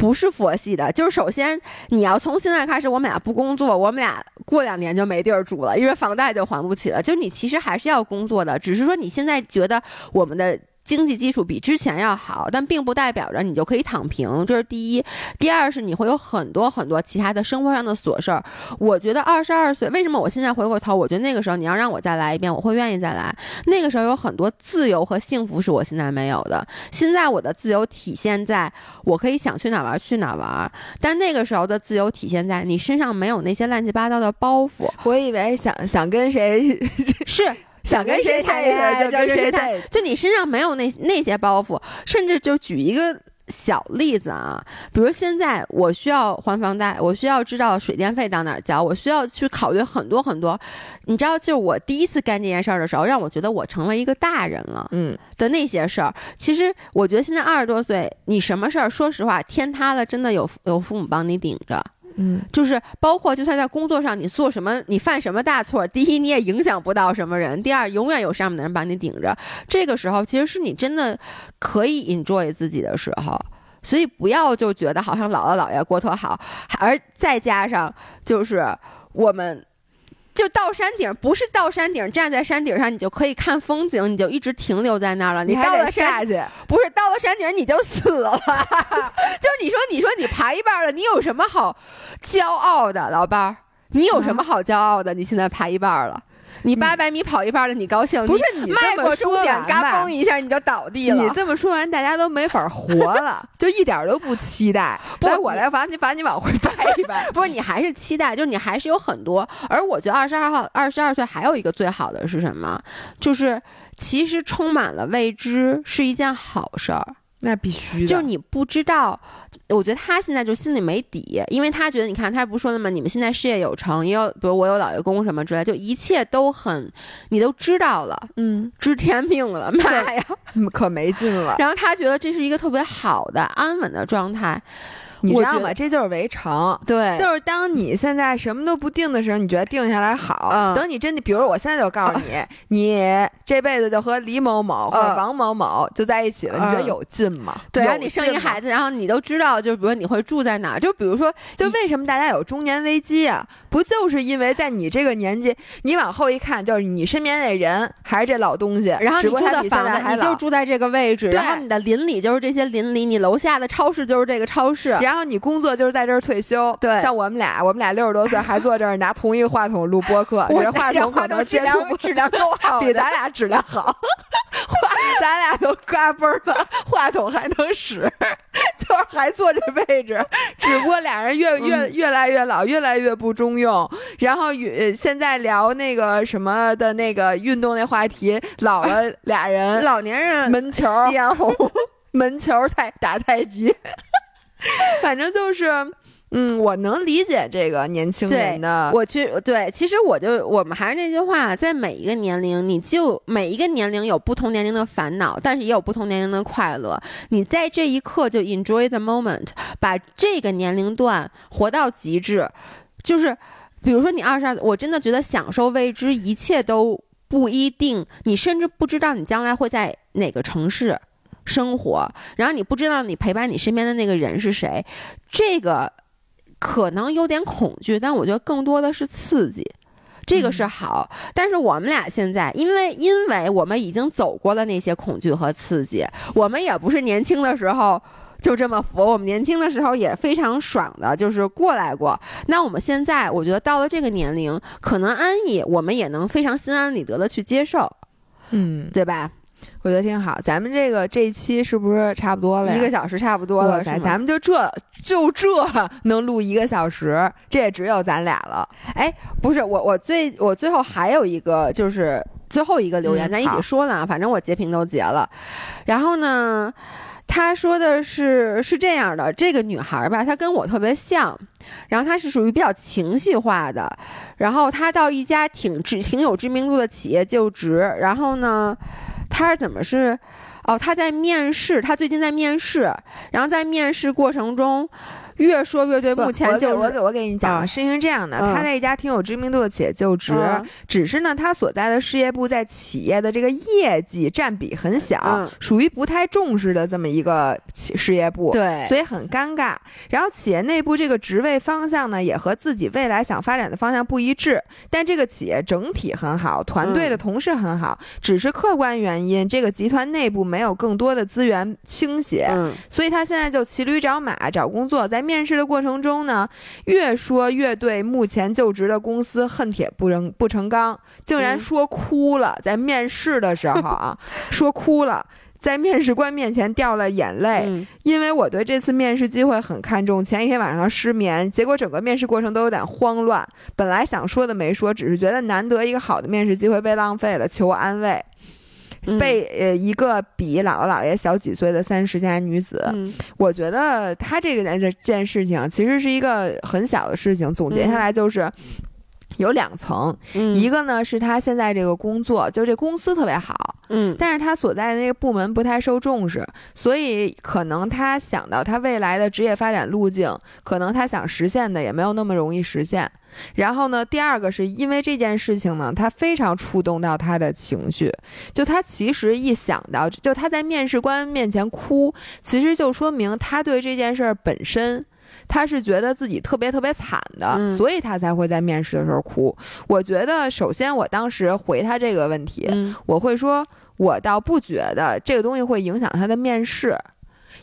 不是佛系的，就是首先你要从现在开始，我们俩不工作，我们俩过两年就没地儿住了，因为房贷就还不起了。就是你其实还是要工作的，只是说你现在觉得我们的经济基础比之前要好，但并不代表着你就可以躺平，这是第一。第二是你会有很多很多其他的生活上的琐事儿。我觉得二十二岁，为什么我现在回过头，我觉得那个时候你要让我再来一遍，我会愿意再来。那个时候有很多自由和幸福是我现在没有的。现在我的自由体现在我可以想去哪玩去哪玩，但那个时候的自由体现在你身上没有那些乱七八糟的包袱。我以为想想跟谁是。想跟谁谈恋爱就跟谁谈，就你身上没有那那些包袱。甚至就举一个小例子啊，比如现在我需要还房贷，我需要知道水电费到哪儿交，我需要去考虑很多很多。你知道，就是我第一次干这件事儿的时候，让我觉得我成为一个大人了，嗯的那些事儿。其实我觉得现在二十多岁，你什么事儿，说实话，天塌了真的有有父母帮你顶着。嗯，就是包括就算在工作上你做什么，你犯什么大错，第一你也影响不到什么人，第二永远有上面的人把你顶着。这个时候其实是你真的可以 enjoy 自己的时候，所以不要就觉得好像姥姥姥爷过头好。而再加上就是我们就到山顶，不是到山顶站在山顶上你就可以看风景，你就一直停留在那儿了，你到了山去，不是到了山顶你就死了就是你说你说你爬一半了，你有什么好骄傲的？老伴儿，你有什么好骄傲的？你现在爬一半了，你八百米跑一半了，你高兴？不是你迈过终点，嘎嘣一下你就倒地了。你这么说完，大家都没法活了，就一点都不期待。不，我来把你把你往回掰一掰。不是，你还是期待，就是你还是有很多。而我觉得二十二号、二十二岁还有一个最好的是什么？就是其实充满了未知是一件好事儿。那必须的，就是你不知道。我觉得他现在就心里没底，因为他觉得，你看他不是说的吗？你们现在事业有成，也有比如我有老爷公什么之类，就一切都很，你都知道了，嗯，知天命了，妈呀，可没劲了。然后他觉得这是一个特别好的安稳的状态。你知道吗？这就是围城。对，就是当你现在什么都不定的时候，你觉得定下来好。嗯、等你真的，比如我现在就告诉你，嗯、你这辈子就和李某某或者王某某就在一起了，嗯、你觉得有劲吗？对，然后你生一孩子，然后你都知道，就比如你会住在哪儿。就比如说，就为什么大家有中年危机啊？不就是因为在你这个年纪，你往后一看，就是你身边那人还是这老东西，然后你住的房子你就住在这个位置，然后你的邻里就是这些邻里，你楼下的超市就是这个超市。然后你工作就是在这儿退休，对，像我们俩，我们俩六十多岁还坐这儿拿同一个话筒录播客，我这话筒可能质量质量够好，比咱俩质量好，话咱俩都嘎嘣了，话筒还能使，就是还坐这位置，只不过俩人越越越来越老，越来越不中用。然后现在聊那个什么的那个运动那话题，老了俩人，老年人门球夕阳红，门球太打太极。反正就是嗯，我能理解这个年轻人的。我去，对，其实我就我们还是那句话，在每一个年龄，你就每一个年龄有不同年龄的烦恼，但是也有不同年龄的快乐。你在这一刻就 enjoy the moment， 把这个年龄段活到极致。就是比如说你二十二，我真的觉得享受未知，一切都不一定，你甚至不知道你将来会在哪个城市生活，然后你不知道你陪伴你身边的那个人是谁，这个可能有点恐惧，但我觉得更多的是刺激，这个是好。嗯、但是我们俩现在，因为因为我们已经走过了那些恐惧和刺激，我们也不是年轻的时候就这么佛，我们年轻的时候也非常爽的，就是过来过。那我们现在，我觉得到了这个年龄，可能安逸，我们也能非常心安理得的去接受，嗯，对吧？我觉得挺好，咱们这个这一期是不是差不多了？一个小时差不多了，咱们就这就这能录一个小时，这也只有咱俩了。哎，不是我，我最我最后还有一个就是最后一个留言，嗯、咱一起说呢，反正我截屏都截了。然后呢，他说的是是这样的，这个女孩吧，她跟我特别像。然后她是属于比较情绪化的，然后她到一家挺挺有知名度的企业就职，然后呢。他是怎么是哦他在面试他最近在面试，然后在面试过程中越说越对。目前就我给我给你讲、啊、是因为这样的、嗯、他在一家挺有知名度的企业就职、嗯、只是呢他所在的事业部在企业的这个业绩占比很小、嗯、属于不太重视的这么一个事业部，对，所以很尴尬。然后企业内部这个职位方向呢也和自己未来想发展的方向不一致，但这个企业整体很好，团队的同事很好、嗯、只是客观原因这个集团内部没有更多的资源倾斜、嗯、所以他现在就骑驴找马找工作。在面试的过程中呢越说越对目前就职的公司恨铁不成不成钢，竟然说哭了、嗯、在面试的时候啊说哭了，在面试官面前掉了眼泪、嗯、因为我对这次面试机会很看重，前一天晚上失眠，结果整个面试过程都有点慌乱，本来想说的没说，只是觉得难得一个好的面试机会被浪费了，求安慰。被呃一个比姥姥姥爷小几岁的三十加女子、嗯、我觉得她这个这件事情其实是一个很小的事情，总结下来就是、嗯有两层、嗯、一个呢是他现在这个工作就这公司特别好，嗯，但是他所在的那个部门不太受重视，所以可能他想到他未来的职业发展路径，可能他想实现的也没有那么容易实现。然后呢第二个是因为这件事情呢他非常触动到他的情绪，就他其实一想到就他在面试官面前哭，其实就说明他对这件事儿本身他是觉得自己特别特别惨的、嗯、所以他才会在面试的时候哭。我觉得首先我当时回他这个问题、嗯、我会说我倒不觉得这个东西会影响他的面试，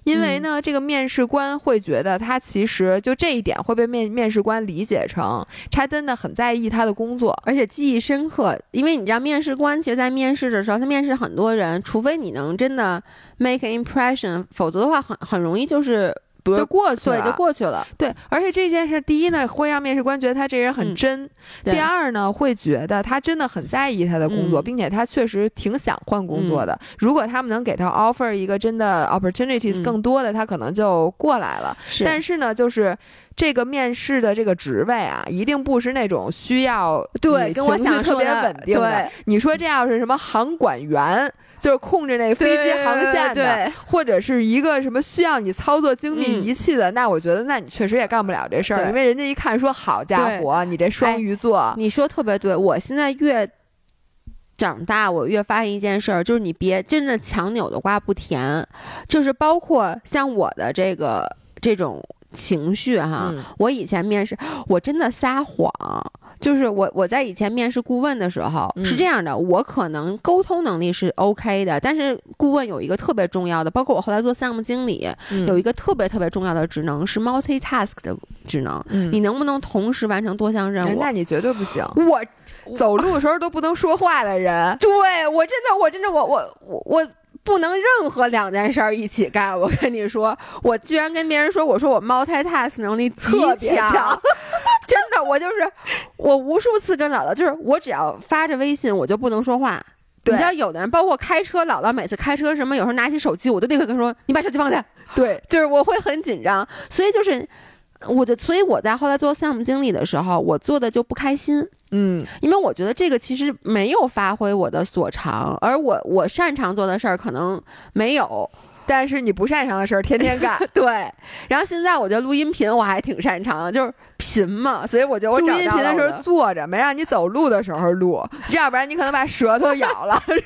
因为呢、嗯、这个面试官会觉得他其实就这一点会被面面试官理解成他真的很在意他的工作，而且记忆深刻。因为你知道面试官其实在面试的时候他面试很多人，除非你能真的 make an impression， 否则的话很很容易就是就过去了，对，就过去了。对，而且这件事，第一呢，会让面试官觉得他这人很真；嗯、第二呢，会觉得他真的很在意他的工作，嗯、并且他确实挺想换工作的。嗯、如果他们能给他 offer 一个真的 opportunities 更多的，嗯、他可能就过来了。是但是呢，就是。这个面试的这个职位啊，一定不是那种需要对跟我想特别稳定的。对，你说这要是什么航管员，就是控制那个飞机航线的，或者是一个什么需要你操作精密仪器的，嗯、那我觉得那你确实也干不了这事儿，因为人家一看说好家伙，你这双鱼座、哎，你说特别对。我现在越长大，我越发现一件事儿，就是你别真的强扭的瓜不甜，就是包括像我的这个这种。情绪哈、嗯，我以前面试我真的撒谎，就是我我在以前面试顾问的时候、嗯、是这样的，我可能沟通能力是 OK 的，但是顾问有一个特别重要的，包括我后来做项目经理、嗯、有一个特别特别重要的职能是 multitask 的职能、嗯、你能不能同时完成多项任务、哎、那你绝对不行，我走路的时候都不能说话的人，对，我真的我真的我我我我不能任何两件事儿一起干，我跟你说，我居然跟别人说，我说我 multitask 能力极强，特别强真的，我就是我无数次跟姥姥，就是我只要发着微信，我就不能说话。你知道有的人，包括开车，姥姥每次开车什么，有时候拿起手机，我都立刻跟说，你把手机放下。对，就是我会很紧张，所以就是我就，所以我在后来做项目经理的时候，我做的就不开心。嗯，因为我觉得这个其实没有发挥我的所长，而我我擅长做的事儿可能没有，但是你不擅长的事儿天天干。对，然后现在我觉得录音频我还挺擅长的，就是频嘛，所以我觉得我找到了录音频的时候坐着，没让你走路的时候录，要不然你可能把舌头咬了。对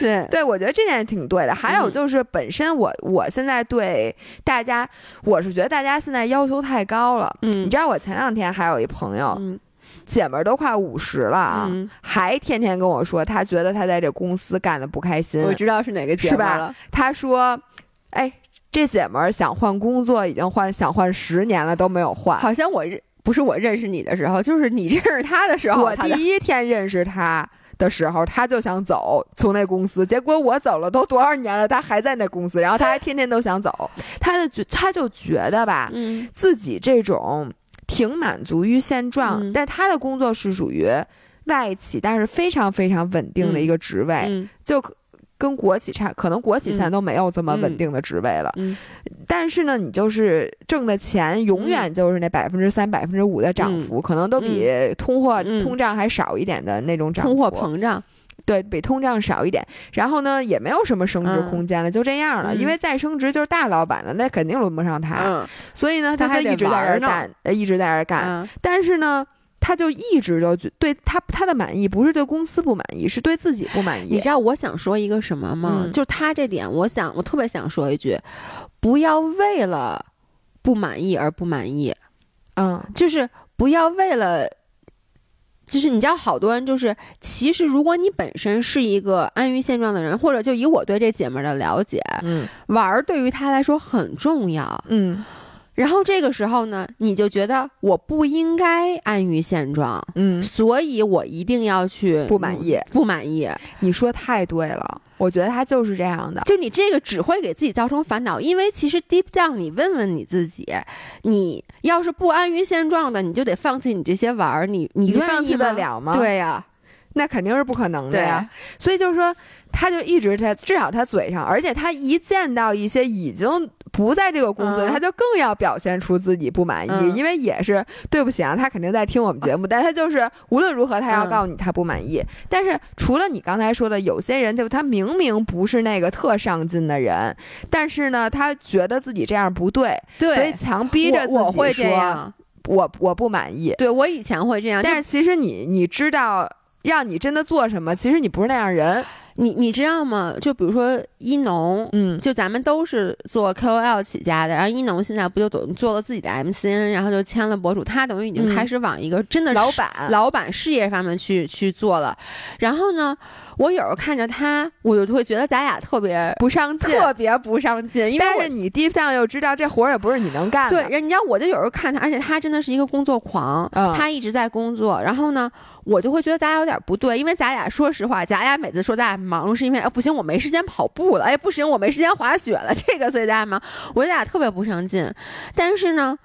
对对，我觉得这点挺对的。还有就是本身我、嗯、我现在对大家，我是觉得大家现在要求太高了。嗯，你知道我前两天还有一朋友。嗯，姐们儿都快五十了啊、嗯，还天天跟我说，她觉得她在这公司干的不开心。我知道是哪个姐们儿了。她说：“哎，这姐们儿想换工作，已经换想换十年了都没有换。好像我认不是我认识你的时候，就是你认识她的时候。我第一天认识她的时候，她就想走，从那公司。结果我走了都多少年了，她还在那公司，然后她还天天都想走。她就觉她就觉得吧，嗯、自己这种。”挺满足于现状、嗯、但他的工作是属于外企，但是非常非常稳定的一个职位、嗯、就跟国企差，可能国企现在都没有这么稳定的职位了、嗯嗯、但是呢你就是挣的钱永远就是那百分之三百分之五的涨幅、嗯、可能都比通货、嗯、通胀还少一点的那种涨幅，通货膨胀，对，比通胀少一点，然后呢也没有什么升值空间了、嗯、就这样了、嗯、因为再升值就是大老板了，那肯定轮不上他、嗯、所以呢他就一直在那儿干，一直在那儿干、嗯、但是呢他就一直都对他他的满意不是对公司不满意，是对自己不满意。你知道我想说一个什么吗、嗯、就他这点我想我特别想说一句，不要为了不满意而不满意。嗯，就是不要为了，就是你知道好多人就是其实如果你本身是一个安于现状的人，或者就以我对这姐妹的了解，嗯，玩儿对于他来说很重要，嗯，然后这个时候呢你就觉得我不应该安于现状，嗯，所以我一定要去不满意、嗯、不满意。你说太对了，我觉得他就是这样的，就你这个只会给自己造成烦恼，因为其实 deep down 你问问你自己，你要是不安于现状的，你就得放弃你这些玩儿，你你放弃得了吗？对呀、啊，那肯定是不可能的呀、啊、所以就是说他就一直在，至少他嘴上，而且他一见到一些已经不在这个公司、嗯、他就更要表现出自己不满意、嗯、因为也是对不起啊，他肯定在听我们节目、嗯、但他就是无论如何他要告诉你他不满意、嗯、但是除了你刚才说的有些人就他明明不是那个特上进的人，但是呢他觉得自己这样不对，对，所以强逼着自己说 我, 我会这样，我我不满意，对，我以前会这样，但是其实你你知道让你真的做什么，其实你不是那样人，你你知道吗？就比如说一农，嗯，就咱们都是做 K O L 起家的，然后一农现在不就做了自己的 M C N， 然后就签了博主，他等于已经开始往一个真的、嗯、老板老板事业方面去去做了。然后呢，我有时候看着他，我就会觉得咱俩特别不上进，特别不上进，因为但是你 deep down 又知道这活儿也不是你能干的。对，你知道我就有时候看他，而且他真的是一个工作狂，嗯、他一直在工作。然后呢，我就会觉得咱俩有点不对，因为咱俩说实话，咱俩每次说咱俩忙是因为哎不行我没时间跑步了，哎不行我没时间滑雪了，这个所以咱俩忙，我咱俩特别不上进。但是呢，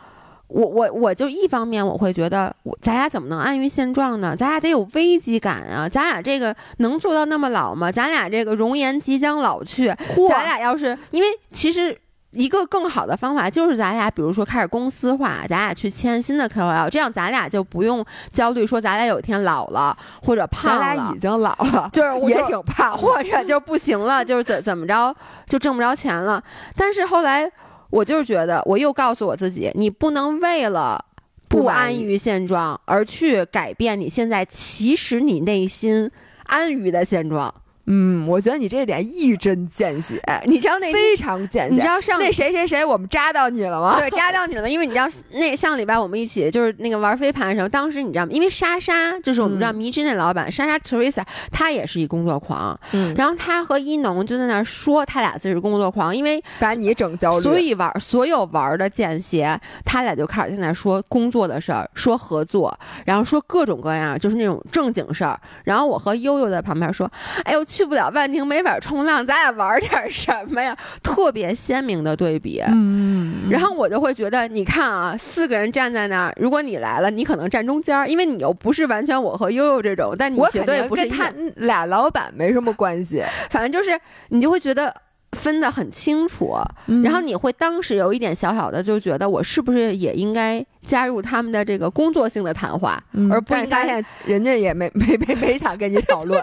我我我就一方面我会觉得我咱俩怎么能安于现状呢？咱俩得有危机感啊！咱俩这个能做到那么老吗？咱俩这个容颜即将老去，咱俩要是因为其实。一个更好的方法就是咱俩比如说开始公司化，咱俩去签新的 K O L， 这样咱俩就不用焦虑说咱俩有一天老了或者胖了，咱俩已经老了就是我也挺胖或者就不行了就是怎怎么着就挣不着钱了。但是后来我就是觉得我又告诉我自己，你不能为了不安于现状而去改变你现在其实你内心安于的现状。嗯，我觉得你这点一针见血，你知道那非常见血。你知道上那谁谁谁，我们扎到你了吗？对，扎到你了吗？因为你知道那上礼拜我们一起就是那个玩飞盘的时候，当时你知道吗？因为莎莎就是我们知道迷之那老板、嗯、莎莎 Teresa， 她也是一工作狂。嗯，然后她和一农就在那说他俩自己是工作狂，因为把你整焦虑，所以玩所有玩的间歇，他俩就开始在那说工作的事儿，说合作，然后说各种各样就是那种正经事儿。然后我和悠悠在旁边说，哎呦。去不了万宁没法冲浪，咱俩玩点什么呀？特别鲜明的对比。嗯，然后我就会觉得你看啊，四个人站在那儿，如果你来了你可能站中间，因为你又不是完全我和悠悠这种，但你绝对不是跟他俩老板没什么关系，反正就是你就会觉得分得很清楚、嗯、然后你会当时有一点小小的就觉得我是不是也应该加入他们的这个工作性的谈话、嗯、而不应该人家也没没没没想跟你讨论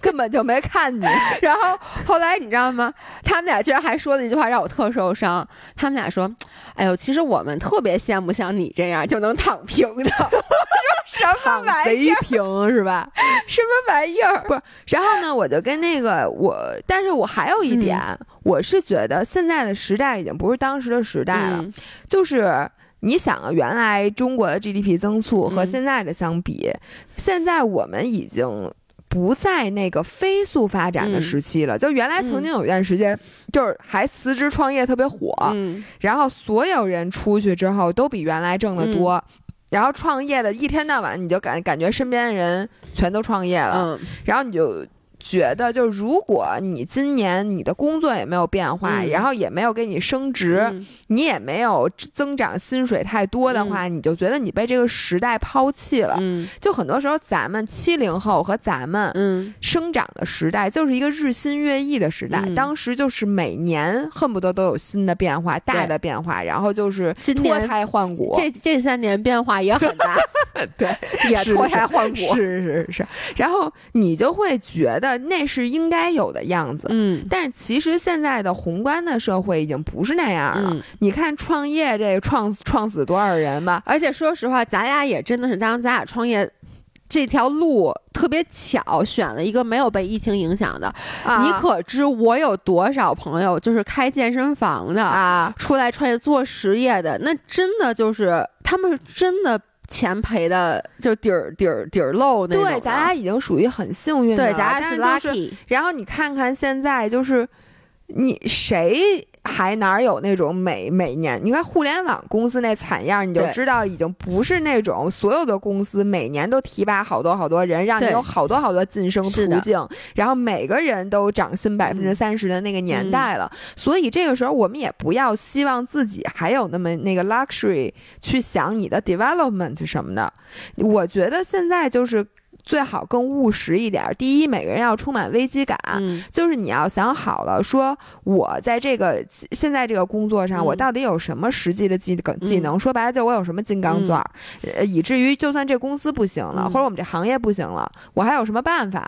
根本就没看你然后后来你知道吗，他们俩居然还说了一句话让我特受伤，他们俩说哎呦其实我们特别羡慕像你这样就能躺平的什么玩意儿，躺贼平是吧什么玩意儿不是。然后呢我就跟那个我但是我还有一点、嗯、我是觉得现在的时代已经不是当时的时代了、嗯、就是你想啊，原来中国的 G D P 增速和现在的相比、嗯、现在我们已经不在那个飞速发展的时期了、嗯、就原来曾经有一段时间就是还辞职创业特别火、嗯、然后所有人出去之后都比原来挣得多、嗯、然后创业的一天到晚你就感感觉身边的人全都创业了、嗯、然后你就觉得就如果你今年你的工作也没有变化、嗯、然后也没有给你升职、嗯、你也没有增长薪水太多的话、嗯、你就觉得你被这个时代抛弃了、嗯、就很多时候咱们七零后和咱们生长的时代就是一个日新月异的时代、嗯、当时就是每年恨不得都有新的变化、嗯、大的变化，然后就是脱胎换骨，这这三年变化也很大对，也脱胎换骨，是是 是, 是。然后你就会觉得那是应该有的样子，嗯。但是其实现在的宏观的社会已经不是那样了。嗯、你看创业这个创创死多少人吧？而且说实话，咱俩也真的是当咱俩创业。这条路特别巧，选了一个没有被疫情影响的、啊、你可知我有多少朋友就是开健身房的啊，出来创业做实业的，那真的就是他们真的钱赔的就底儿底儿底儿漏那种。对，咱俩已经属于很幸运的，对，咱俩是 lucky、就是、然后你看看现在就是你谁还哪有那种每每年，你看互联网公司那惨样，你就知道已经不是那种所有的公司每年都提拔好多好多人，让你有好多好多晋升途径，然后每个人都涨薪百分之三十的那个年代了、嗯。所以这个时候我们也不要希望自己还有那么那个 luxury 去想你的 development 什么的。我觉得现在就是。最好更务实一点。第一，每个人要充满危机感、嗯、就是你要想好了说我在这个现在这个工作上、嗯、我到底有什么实际的技技能、嗯、说白了就我有什么金刚钻、嗯呃、以至于就算这公司不行了、嗯、或者我们这行业不行了我还有什么办法。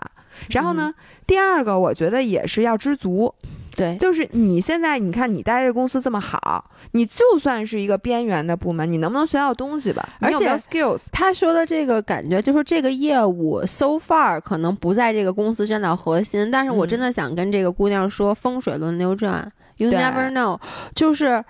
然后呢、嗯、第二个我觉得也是要知足。对，就是你现在你看你待这公司这么好，你就算是一个边缘的部门，你能不能学到东西吧？而且 skills， 他说的这个感觉就是这个业务 so far 可能不在这个公司站到核心，但是我真的想跟这个姑娘说，嗯、风水轮流转 ，you never know， 就是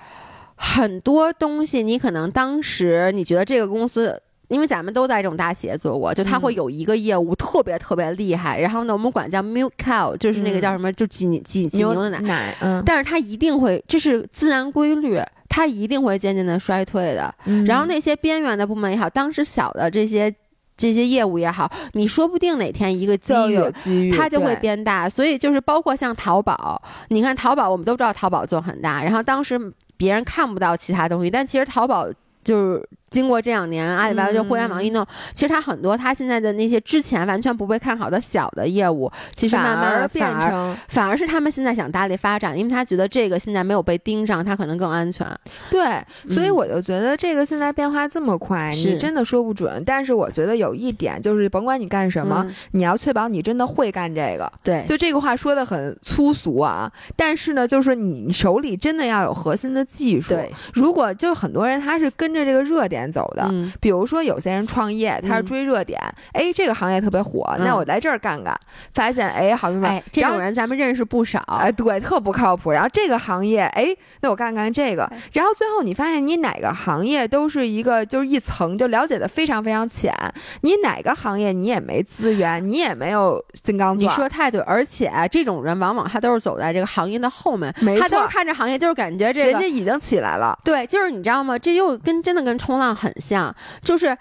很多东西你可能当时你觉得这个公司。因为咱们都在这种大企业做过，就他会有一个业务特别特别厉害，嗯、然后呢，我们管叫 milk cow， 就是那个叫什么，嗯、就挤挤挤牛的奶，奶嗯、但是它一定会，这是自然规律。它一定会渐渐的衰退的、嗯。然后那些边缘的部门也好，当时小的这些这些业务也好，你说不定哪天一个机遇，机遇它就会变大。所以就是包括像淘宝，你看淘宝，我们都知道淘宝做很大，然后当时别人看不到其他东西，但其实淘宝。就是经过这两年阿里巴巴就互联网运动、嗯、其实它很多它现在的那些之前完全不被看好的小的业务其实慢慢变成反 而, 反而是他们现在想大力发展，因为他觉得这个现在没有被盯上，他可能更安全。对、嗯、所以我就觉得这个现在变化这么快你真的说不准，但是我觉得有一点就是甭管你干什么、嗯、你要确保你真的会干这个。对，就这个话说的很粗俗啊，但是呢就是你手里真的要有核心的技术。对，如果就很多人他是跟着这个热点走的、嗯、比如说有些人创业他是追热点、嗯、哎这个行业特别火、嗯、那我来这儿干干，发现哎好像、哎、这种人咱们认识不少，哎对特不靠谱，然后这个行业哎那我干干这个、哎、然后最后你发现你哪个行业都是一个就是一层就了解的非常非常浅，你哪个行业你也没资源你也没有金刚钻。你说太对，而且、啊、这种人往往他都是走在这个行业的后面，没错，他都看着行业就是感觉这个人家已经起来了。对，就是你知道吗，这又跟真的跟冲浪很像，就是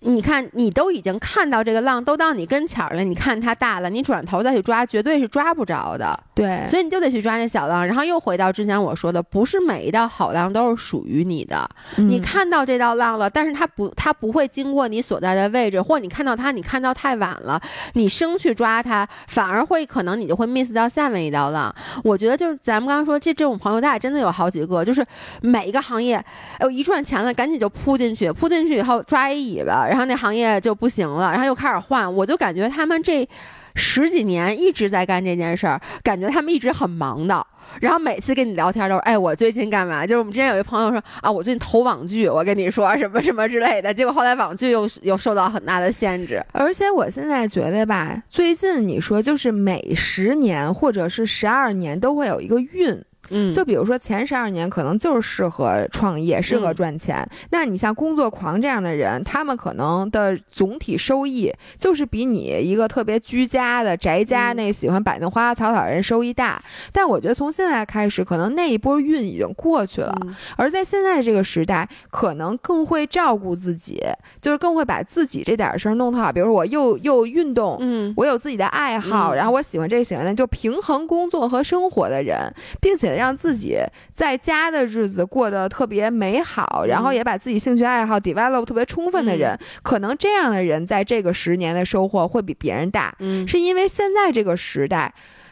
你看你都已经看到这个浪都到你跟前了，你看它大了你转头再去抓绝对是抓不着的。对，所以你就得去抓那小浪。然后又回到之前我说的，不是每一道好浪都是属于你的、嗯、你看到这道浪了，但是它不它不会经过你所在的位置，或你看到它你看到太晚了，你生去抓它反而会可能你就会 miss 到下面一道浪。我觉得就是咱们刚刚说这这种朋友大家真的有好几个，就是每一个行业、哎、一赚钱了赶紧就扑进去，扑进去以后抓一尾巴，然后那行业就不行了，然后又开始换。我就感觉他们这十几年一直在干这件事儿，感觉他们一直很忙的。然后每次跟你聊天都是，哎，我最近干嘛？就是我们之前有一朋友说啊，我最近投网剧，我跟你说什么什么之类的。结果后来网剧又又受到很大的限制。而且我现在觉得吧，最近你说就是每十年或者是十二年都会有一个运。嗯，就比如说前十二年可能就是适合创业、嗯、适合赚钱，那你像工作狂这样的人，他们可能的总体收益就是比你一个特别居家的宅家、嗯、那喜欢摆弄花花草草的人收益大。但我觉得从现在开始可能那一波运已经过去了、嗯、而在现在这个时代可能更会照顾自己，就是更会把自己这点事儿弄好，比如说我又又运动，嗯，我有自己的爱好、嗯、然后我喜欢这个喜欢那，就平衡工作和生活的人，并且让自己在家的日子过得特别美好，然后也把自己兴趣爱好 develop 特别充分的人、嗯、可能这样的人在这个十年的收获会比别人大、嗯、是因为现在这个时代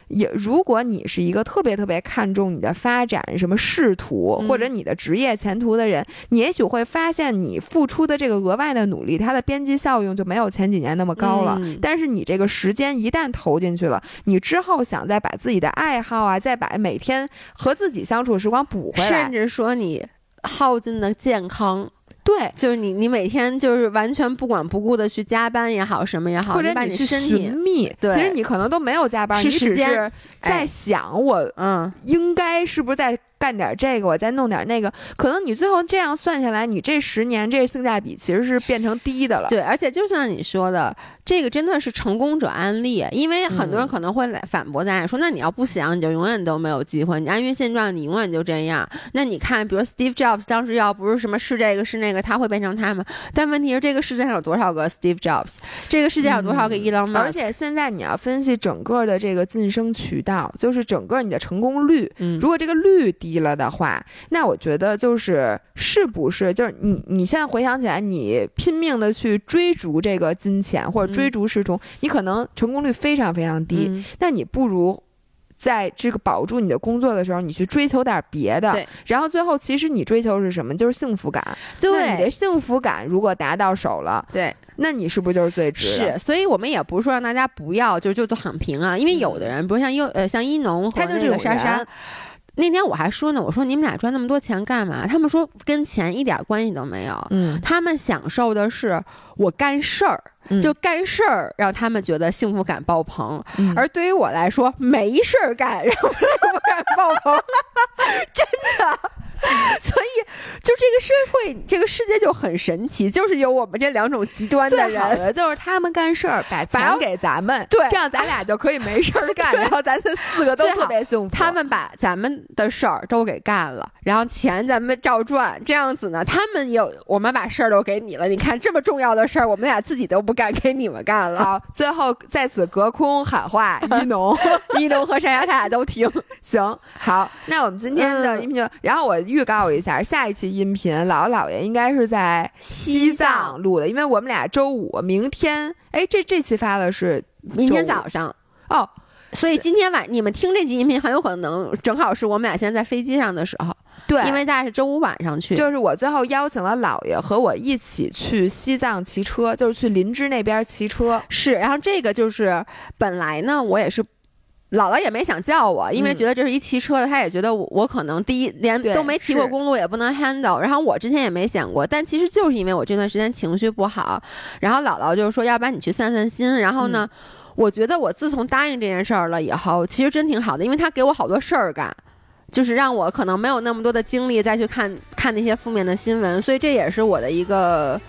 也如果你是一个特别特别看重你的发展什么仕途或者你的职业前途的人、嗯、你也许会发现你付出的这个额外的努力它的边际效用就没有前几年那么高了、嗯、但是你这个时间一旦投进去了，你之后想再把自己的爱好啊，再把每天和自己相处的时光补回来，甚至说你耗尽的健康，对，就是你你每天就是完全不管不顾的去加班也好什么也好，或者你去寻觅，对，其实你可能都没有加班，是时间，你只是在想我嗯应该是不是在干点这个，我再弄点那个，可能你最后这样算下来，你这十年这性价比其实是变成低的了。对，而且就像你说的，这个真的是成功者案例，因为很多人可能会来反驳咱俩说、嗯、那你要不想你就永远都没有机会，你安于现状你永远就这样。那你看比如 Steve Jobs 当时要不是什么是这个是那个他会变成他吗？但问题是这个世界上有多少个 Steve Jobs， 这个世界上有多少个 Elon Musk、嗯、而且现在你要分析整个的这个晋升渠道，就是整个你的成功率、嗯、如果这个率低低了的话，那我觉得就是是不是就是你你现在回想起来，你拼命的去追逐这个金钱或者追逐仕途、嗯、你可能成功率非常非常低、嗯、那你不如在这个保住你的工作的时候，你去追求点别的，然后最后其实你追求是什么？就是幸福感。对，那你的幸福感如果达到手了，对，那你是不是就是最值的？是，所以我们也不是说让大家不要就就躺平啊，因为有的人、嗯、比如像呃像一农和那个莎莎。那天我还说呢，我说你们俩赚那么多钱干嘛？他们说跟钱一点关系都没有，嗯，他们享受的是我干事儿。就干事儿让他们觉得幸福感爆棚、嗯、而对于我来说没事儿干让我幸福感爆棚真的，所以就这个社会这个世界就很神奇，就是有我们这两种极端的人，最好的就是他们干事儿把钱给咱们，对，这样咱俩就可以没事儿干然后咱们四个都特别幸福，他们把咱们的事儿都给干了，然后钱咱们照赚，这样子呢他们有我们把事儿都给你了，你看这么重要的事儿我们俩自己都不敢给你们干了。好，最后在此隔空喊话一农一农和珊珊他俩都听行，好，那我们今天的音频就、嗯、然后我预告一下，下一期音频姥姥姥爷应该是在西藏录的，因为我们俩周五明天哎，这这期发的是明天早上哦，所以今天晚你们听这期音频很有可能正好是我们俩现在在飞机上的时候，对，因为大概是周五晚上去，就是我最后邀请了姥爷和我一起去西藏骑车，就是去林芝那边骑车，是，然后这个就是本来呢我也是姥姥也没想叫我，因为觉得这是一骑车的、嗯、他也觉得 我, 我可能第一连都没骑过公路也不能 handle， 然后我之前也没想过，但其实就是因为我这段时间情绪不好，然后姥姥就说要不然你去散散心，然后呢、嗯、我觉得我自从答应这件事儿了以后其实真挺好的，因为他给我好多事儿干，就是让我可能没有那么多的精力再去看看那些负面的新闻，所以这也是我的一个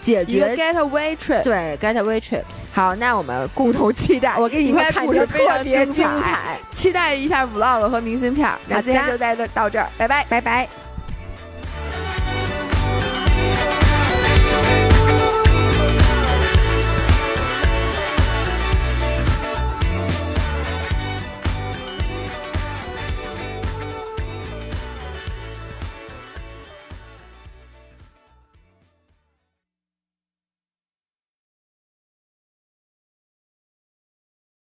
解决 getaway trip， 对 getaway trip。好，那我们共同期待，我给你看故事特别精彩，期待一下 vlog 和明信片。那今天就在这到这儿，拜拜，拜拜。